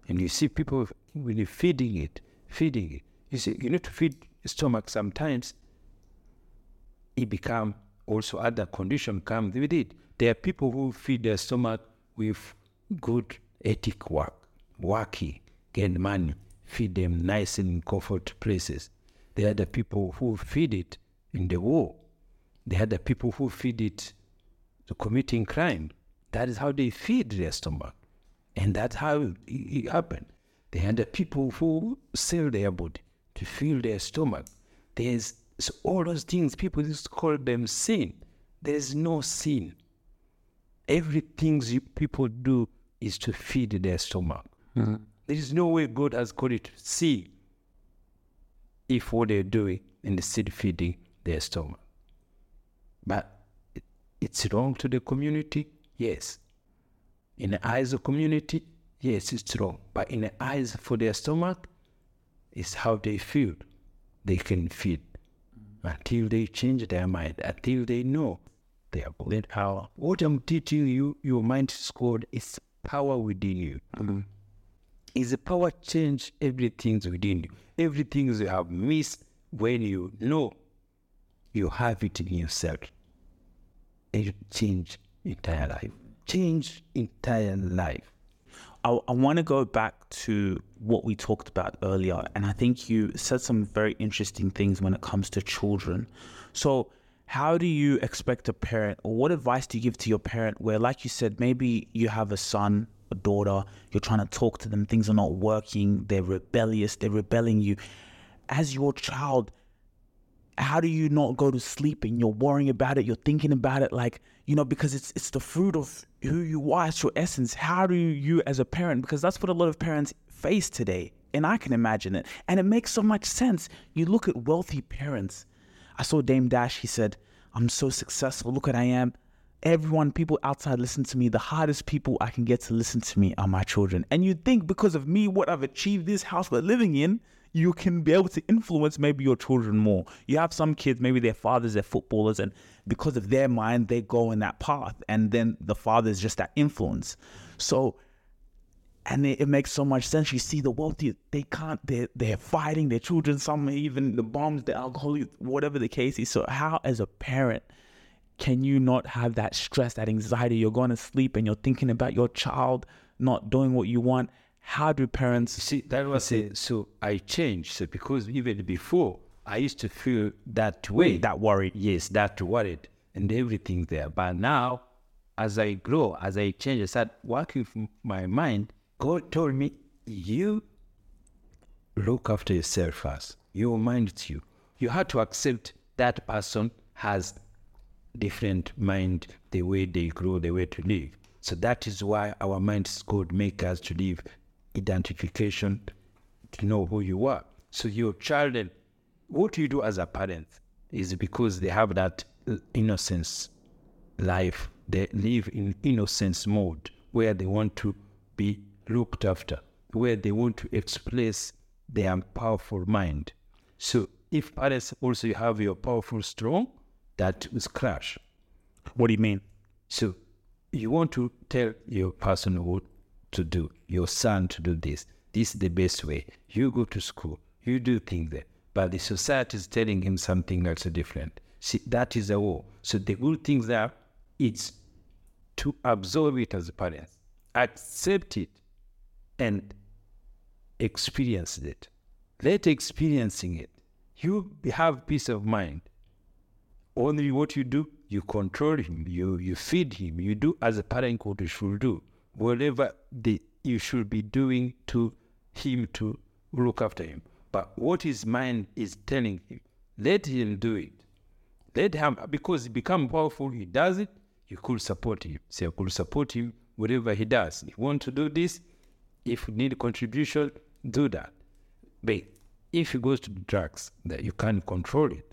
And you see people when you're feeding it, feeding it. You see, you need to feed the stomach sometimes. It become also other condition comes with it. There are people who feed their stomach with good ethic work, working, gain money, feed them nice and comfort places. There are the people who feed it in the war. There are the people who feed it to committing crime. That is how they feed their stomach. And that's how it happened. They had the people who sell their body to fill their stomach. There's so all those things, people just call them sin. There's no sin. Everything you people do is to feed their stomach. Mm-hmm. There is no way God has called it sin if what they're doing and they're still feeding their stomach. But it, it's wrong to the community, yes. In the eyes of community, yes, it's wrong. But in the eyes for their stomach, it's how they feel. They can feed until they change their mind, until they know they are good. What I'm teaching you, your mind is called, is power within you. Mm-hmm. Is the power change everything within you. Everything you have missed when you know you have it in yourself. And you change entire life. Change entire life. I, I want to go back to what we talked about earlier, and I think you said some very interesting things when it comes to children. So how do you expect a parent, or what advice do you give to your parent where, like you said, maybe you have a son, a daughter, you're trying to talk to them, things are not working, they're rebellious, they're rebelling you. As your child, how do you not go to sleep and you're worrying about it, you're thinking about it, like, you know, because it's it's the fruit of who you are, it's your essence. How do you as a parent, because that's what a lot of parents face today, and I can imagine it, and it makes so much sense. You look at wealthy parents. I saw Dame Dash, he said, I'm so successful, look what I am. Everyone, people outside listen to me. The hardest people I can get to listen to me are my children. And you think because of me, what I've achieved, this house we're living in, you can be able to influence maybe your children more. You have some kids, maybe their fathers, they're footballers, and because of their mind, they go in that path. And then the father is just that influence. So And it, it makes so much sense. You see the wealthy, they can't, they're, they're fighting their children, some even the bombs, the alcohol, whatever the case is. So how, as a parent, can you not have that stress, that anxiety? You're going to sleep and you're thinking about your child not doing what you want. How do parents... See, that was it. So I changed. So because even before, I used to feel that way. That worried. Yes, that worried and everything there. But now, as I grow, as I change, I start working from my mind. God told me, you look after yourself first. Your mind is you. You have to accept that person has different mind, the way they grow, the way to live. So that is why our minds God make us to live identification, to know who you are. So your child, what you do as a parent is because they have that innocence life. They live in innocence mode where they want to be looked after, where they want to express their powerful mind. So if parents also have your powerful strong, that is crash. What do you mean? So you want to tell your person what to do, your son to do this. This is the best way. You go to school, you do things there. But the society is telling him something else different. See, that is a war. So the good things are, it's to absorb it as parents. Accept it and experience it. Let experiencing it. You have peace of mind. Only what you do, you control him, you, you feed him, you do as a parent what you should do. Whatever the, you should be doing to him to look after him. But what his mind is telling him, let him do it. Let him, because he become powerful, he does it, you could support him. So you could support him whatever he does. If you want to do this, if you need contribution, do that. But if he goes to the drugs, that you can't control it.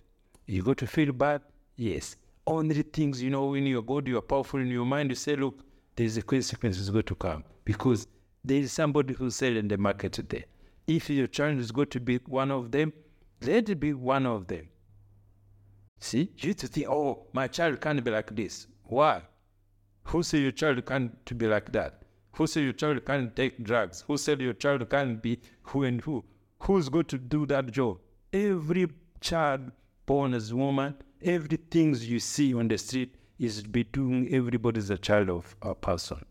You go to feel bad, yes. Only things, you know, in your body, you are powerful in your mind, you say, look, there's a consequence is going to come. Because there is somebody who sells in the market today. If your child is going to be one of them, let it be one of them. See, you used to think, oh, my child can't be like this. Why? Who said your child can't to be like that? Who said your child can't take drugs? Who said your child can't be who and who? Who's going to do that job? Every child born as a woman, everything you see on the street is between everybody's a child of a person.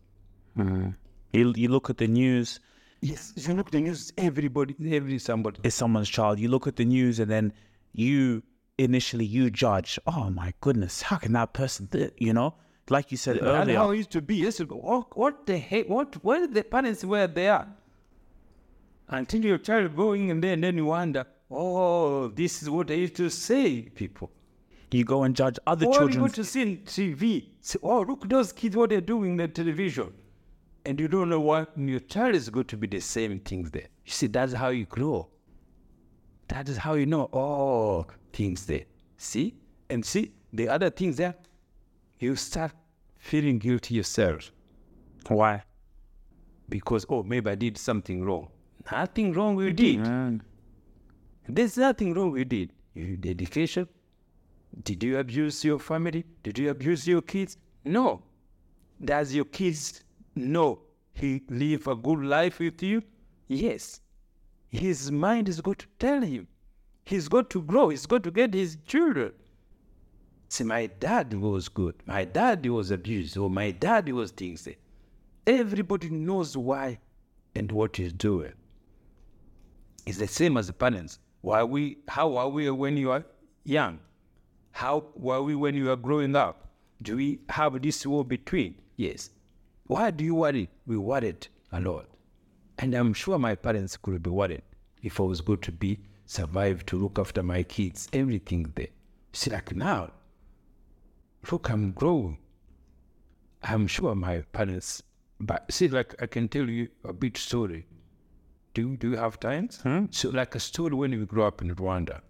Mm-hmm. You, you look at the news. Yes, you look at the news, everybody, every somebody. It's someone's child. You look at the news and then you, initially you judge, oh my goodness, how can that person, th-? you know? Like you said earlier. And how it used to be. Yes, what, what the heck? What, where the parents were there? Until your child going in there and then you wonder, oh, this is what I used to say, people. You go and judge other or children. Or you go to see on T V. Say, oh, look, those kids, what they're doing in the television. And you don't know why your child is going to be the same things there. You see, that's how you grow. That is how you know, oh, things there. See? And see, the other things there, you start feeling guilty yourself. Why? Because, oh, maybe I did something wrong. Nothing wrong you did. Mm. There's nothing wrong you did. You did education. Did you abuse your family? Did you abuse your kids? No. Does your kids know he live a good life with you? Yes. His mind is going to tell him. He's going to grow. He's going to get his children. See, my dad was good. My dad was abused. Or my dad was things. Everybody knows why and what he's doing. It's the same as the parents. Why we? How are we when you are young? How were we when you are growing up? Do we have this war between? Yes. Why do you worry? We worried a lot. And I'm sure my parents could be worried if I was going to be survive to look after my kids, everything there. See, like now, look, I'm growing. I'm sure my parents, but see, like, I can tell you a bit story. Do, do you have time? Hmm? So, like a story when we grew up in Rwanda.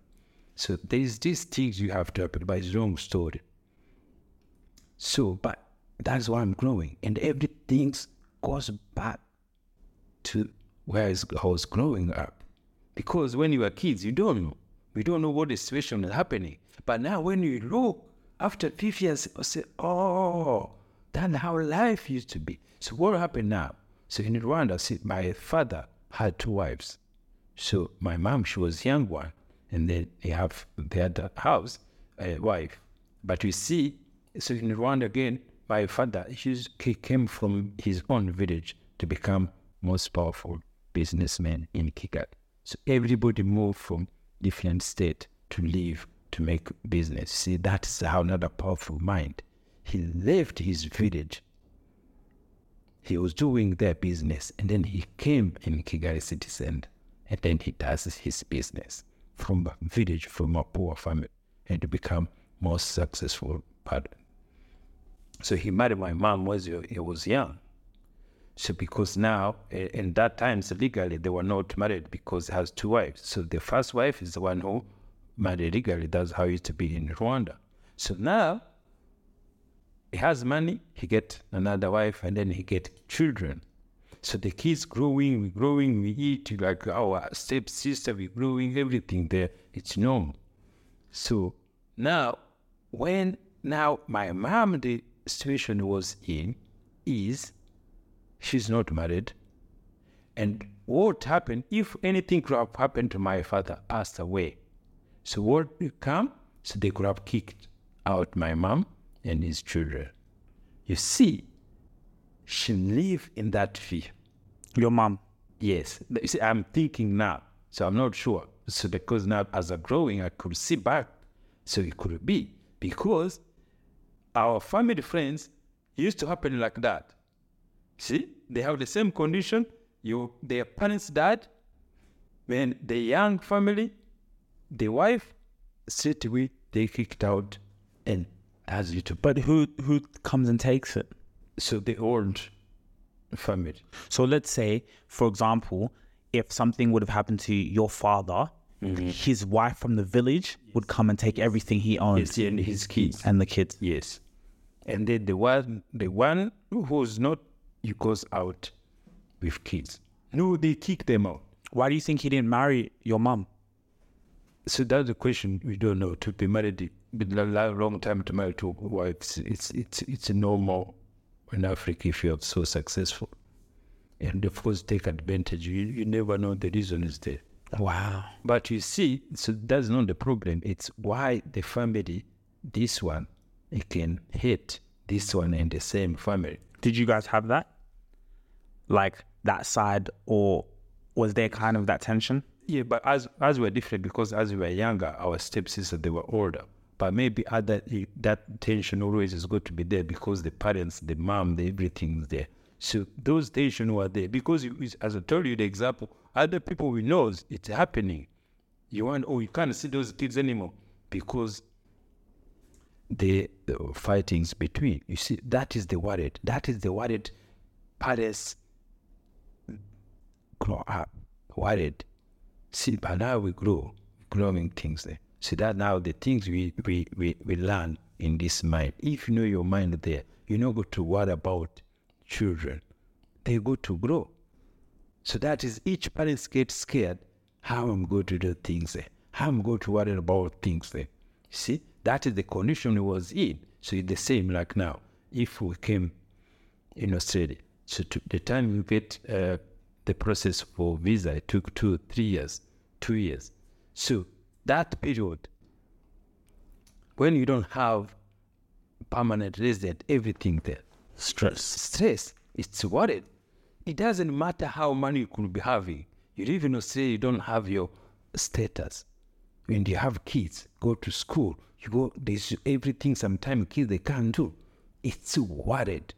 So, there's these things you have to happen, but it's a long story. So, but that's why I'm growing. And everything goes back to where I was growing up. Because when you were kids, you don't know. We don't know what the situation is happening. But now when you look, after fifty years, I say, oh, that's how life used to be. So what happened now? So in Rwanda, see, my father had two wives. So my mom, she was young one, and then they have they had a house, a wife. But you see, so in Rwanda again, my father, he came from his own village to become most powerful businessman in Kigali. So everybody moved from different state to live, to make business. See, that's how another powerful mind. He left his village. He was doing their business, and then he came in Kigali city center, and then he does his business from a village, from a poor family, and to become most successful partner. So he married my mom when he was young. So because now, in that times legally, they were not married because he has two wives. So the first wife is the one who married legally. That's how it used to be in Rwanda. So now, he has money, he get another wife, and then he get children. So the kids growing, we growing, we eat, like our stepsister, we growing, everything there. It's normal. So now, when now my mom, the situation was in is, she's not married. And what happened, if anything could have happened to my father, passed away. So what come? So they could have kicked out my mom and his children. You see, she lived in that fear. Your mom? Yes. You see, I'm thinking now, so I'm not sure. So because now as a growing, I could see back. So it could be because our family friends used to happen like that. See, they have the same condition. You, their parents died. When the young family, the wife, sit with, they kicked out, and as you to. But who who comes and takes it? So the old family. So let's say, for example, if something would have happened to your father, mm-hmm. his wife from the village yes. would come and take everything he owns, yes, and his kids and the kids. Yes, and then the one the one who's not. He goes out with kids. No, they kick them out. Why do you think he didn't marry your mom? So that's a question we don't know. To be married, been a long time to marry two wives. It's it's it's normal in Africa if you're so successful. And of course, take advantage. You, you never know the reason is there. Wow. But you see, so that's not the problem. It's why the family, this one, it can hate this one in the same family. Did you guys have that? Like that side, or was there kind of that tension? Yeah, but as as we were different because as we were younger, our stepsisters, they were older. But maybe other, that tension always is going to be there because the parents, the mom, the everything's there. So those tension were there because it, as I told you the example, other people we know, it's happening. You want, oh, you can't see those kids anymore because the uh, fightings between. You see, that is the worried. That is the worried parents grow up, worried. See, but now we grow, growing things there. See, that now the things we, we, we, we learn in this mind. If you know your mind there, you don't go to worry about children. They go to grow. So that is each parent gets scared, how I'm going to do things there, how I'm going to worry about things there. See? That is the condition it was in. So it's the same like now. If we came in Australia, so to the time we get uh, the process for visa, it took two, three years, two years. So that period, when you don't have permanent resident, everything there. Stress. Stress. It's worried. It doesn't matter how money you could be having. You live in Australia, you don't have your status. When you have kids, go to school, you go, there's everything sometimes kids they can't do. It's worried.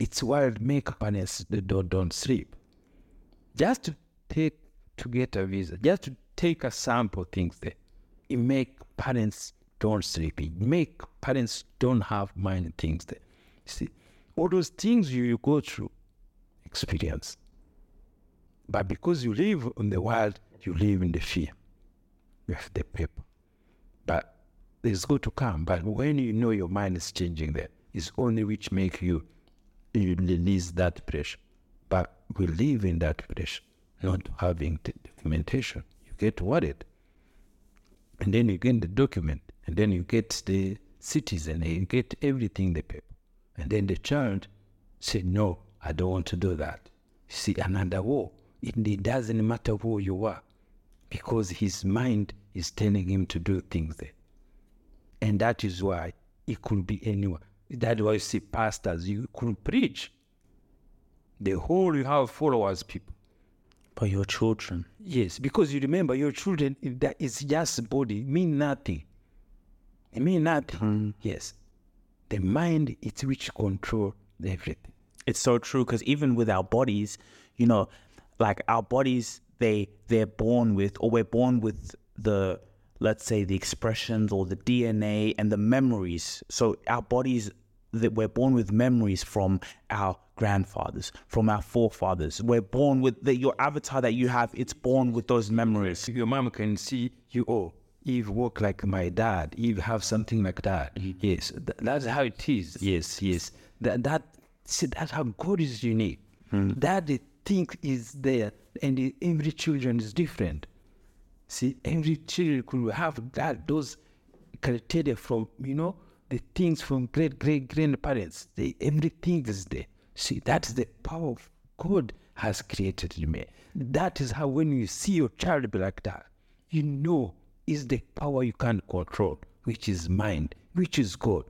It's worried, make parents don't, don't sleep. Just to take, to get a visa, just to take a sample things there, it make parents don't sleep. It make parents don't have mind things there. See, all those things you, you go through, experience. But because you live in the world, you live in the fear with the people. But it's good to come, but when you know your mind is changing there, it's only which make you, you release that pressure. But we live in that pressure, not having the documentation. You get worried. And then you get the document, and then you get the citizen, and you get everything, the paper. And then the child said, no, I don't want to do that. see another war. It, it doesn't matter who you are, because his mind is telling him to do things there. And that is why it could be anyone. That's why you see pastors, you could preach. The whole you have followers, people. But your children. Yes, because you remember your children, that is just body, mean nothing. It mean nothing. Mm. Yes. The mind is which controls everything. It's so true, because even with our bodies, you know, like our bodies, they, they're born with, or we're born with the, let's say, the expressions or the D N A and the memories. So our bodies, that we're born with memories from our grandfathers, from our forefathers. We're born with the, your avatar that you have, it's born with those memories. Your mom can see you, oh, Eve walk like my dad. Eve have something like that. Mm-hmm. Yes, Th- that's how it is. Yes, yes. That, that see, that's how God is unique. Mm-hmm. That thing is there, and it, every children is different. See, every child could have that, those criteria from, you know, the things from great, great, grandparents. They, everything is there. See, that's the power of God has created in me. That is how when you see your child be like that, you know is the power you can't control, which is mind, which is God.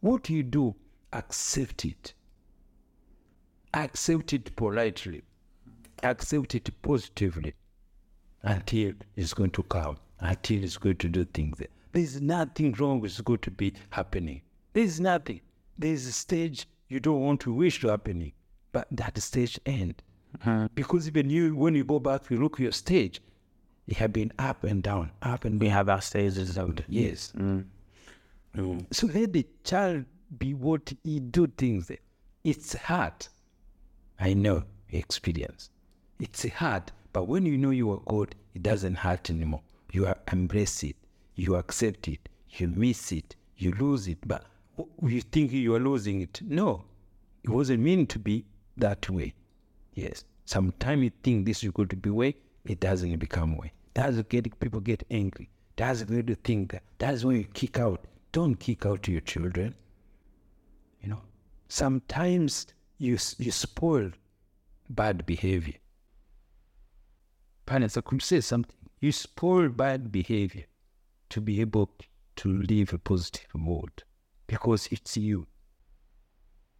What you do, accept it. Accept it politely. Accept it positively. Until it's going to come, until it's going to do things. There's nothing wrong is going to be happening. There's nothing. There's a stage you don't want to wish to happening, but that stage end. Mm-hmm. Because even you, when you go back, you look at your stage, it has been up and down, up and down. We have our stages out. Yes. Mm-hmm. Mm-hmm. So let the child be what he do things. It's hard. I know experience. It's hard. But when you know you are God, it doesn't hurt anymore. You embrace it. You accept it. You miss it. You lose it. But you think you are losing it. No. It wasn't meant to be that way. Yes. Sometimes you think this is going to be way. It doesn't become way. That's why people get angry. That's why you think that. That's why you kick out. Don't kick out your children. You know. Sometimes you, you spoil bad behavior. Parents, I could say something. You spoil bad behavior to be able to live a positive mode, because it's you.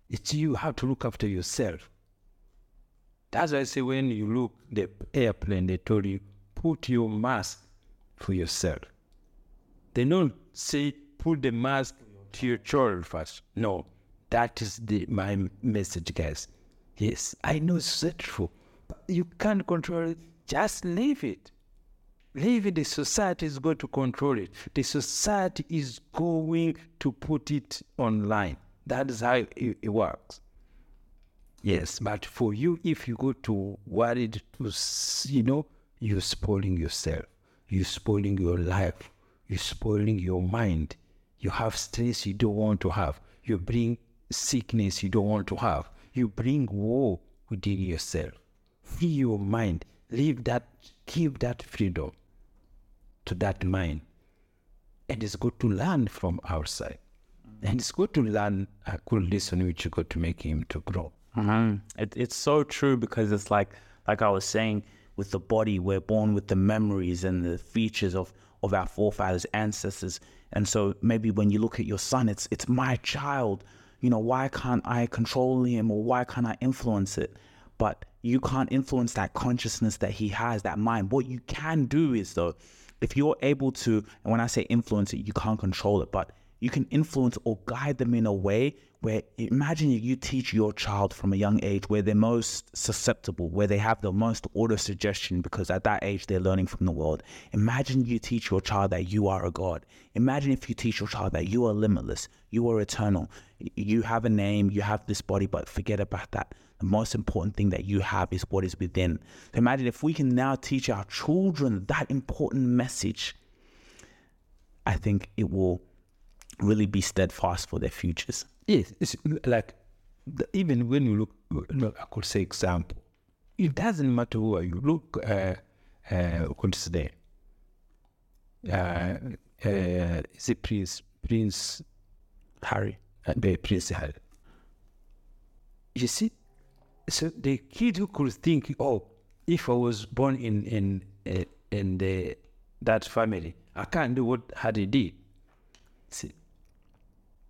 It's you have to look after yourself. That's why I say when you look the airplane, they told you, put your mask for yourself. They don't say, put the mask to your child first. No, that is the, my message, guys. Yes, I know it's true, but you can't control it. Just leave it. Leave it. The society is going to control it. The society is going to put it online. That is how it, it works. Yes, but for you, if you go to worried, to you know, you're spoiling yourself. You're spoiling your life. You're spoiling your mind. You have stress you don't want to have. You bring sickness you don't want to have. You bring war within yourself. Free your mind. Leave that, give that freedom to that mind. And it's good to learn from outside. Mm-hmm. And it's good to learn a good lesson which you got to make him to grow. Mm-hmm. It, it's so true, because it's like, like I was saying, with the body, we're born with the memories and the features of, of our forefathers, ancestors. And so maybe when you look at your son, it's it's my child. You know, why can't I control him, or why can't I influence it? But you can't influence that consciousness that he has, that mind. What you can do is, though, if you're able to, and when I say influence it, you can't control it, but you can influence or guide them in a way where, imagine you teach your child from a young age where they're most susceptible, where they have the most auto-suggestion, because at that age they're learning from the world. Imagine you teach your child that you are a God. Imagine if you teach your child that you are limitless, you are eternal, you have a name, you have this body, but forget about that. The most important thing that you have is what is within. So imagine if we can now teach our children that important message, I think it will really be steadfast for their futures. Yes, it's like the, even when you look, no, I could say example. It doesn't matter who you look. Uh, uh, consider uh, uh, is it Prince Prince Harry? Uh, Prince Harry. You see. so the kid who could think, oh, if I was born in in uh, in the that family, I can't do what Harry did. See,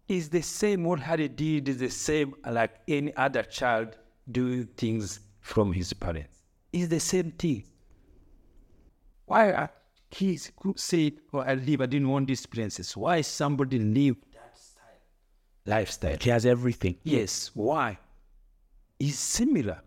it's the same. What Harry did is the same like any other child doing things from his parents. It's the same thing. Why are kids could say, "Oh, I live. I didn't want these princess." Why somebody live that style, lifestyle? He has everything. Yes. Why? It's similar.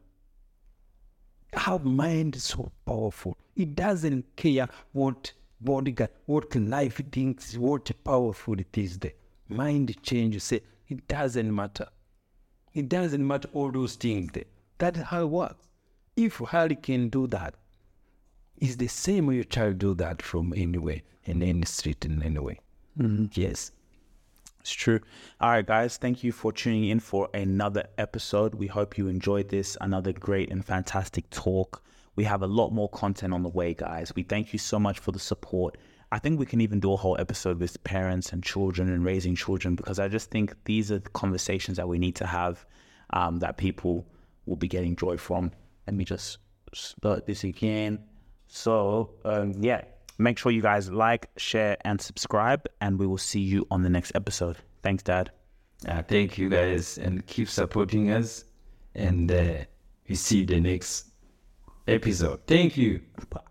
Our mind is so powerful. It doesn't care what bodyguard, what life thinks, what powerful it is. The mind changes. Say it doesn't matter. It doesn't matter all those things. There. That's how it works. If Harry can do that, it's the same way your child do that from anywhere, in any street, in any way. Mm-hmm. Yes. It's true. All right, guys. Thank you for tuning in for another episode. We hope you enjoyed this, another great and fantastic talk. We have a lot more content on the way, guys. We thank you so much for the support. I think we can even do a whole episode with parents and children and raising children, because I just think these are the conversations that we need to have, um, that people will be getting joy from. Let me just start this again. So, um, yeah. Make sure you guys like, share, and subscribe, and we will see you on the next episode. Thanks, Dad. Uh, thank you, guys, and keep supporting us, and uh, we see you the next episode. Thank you. Bye.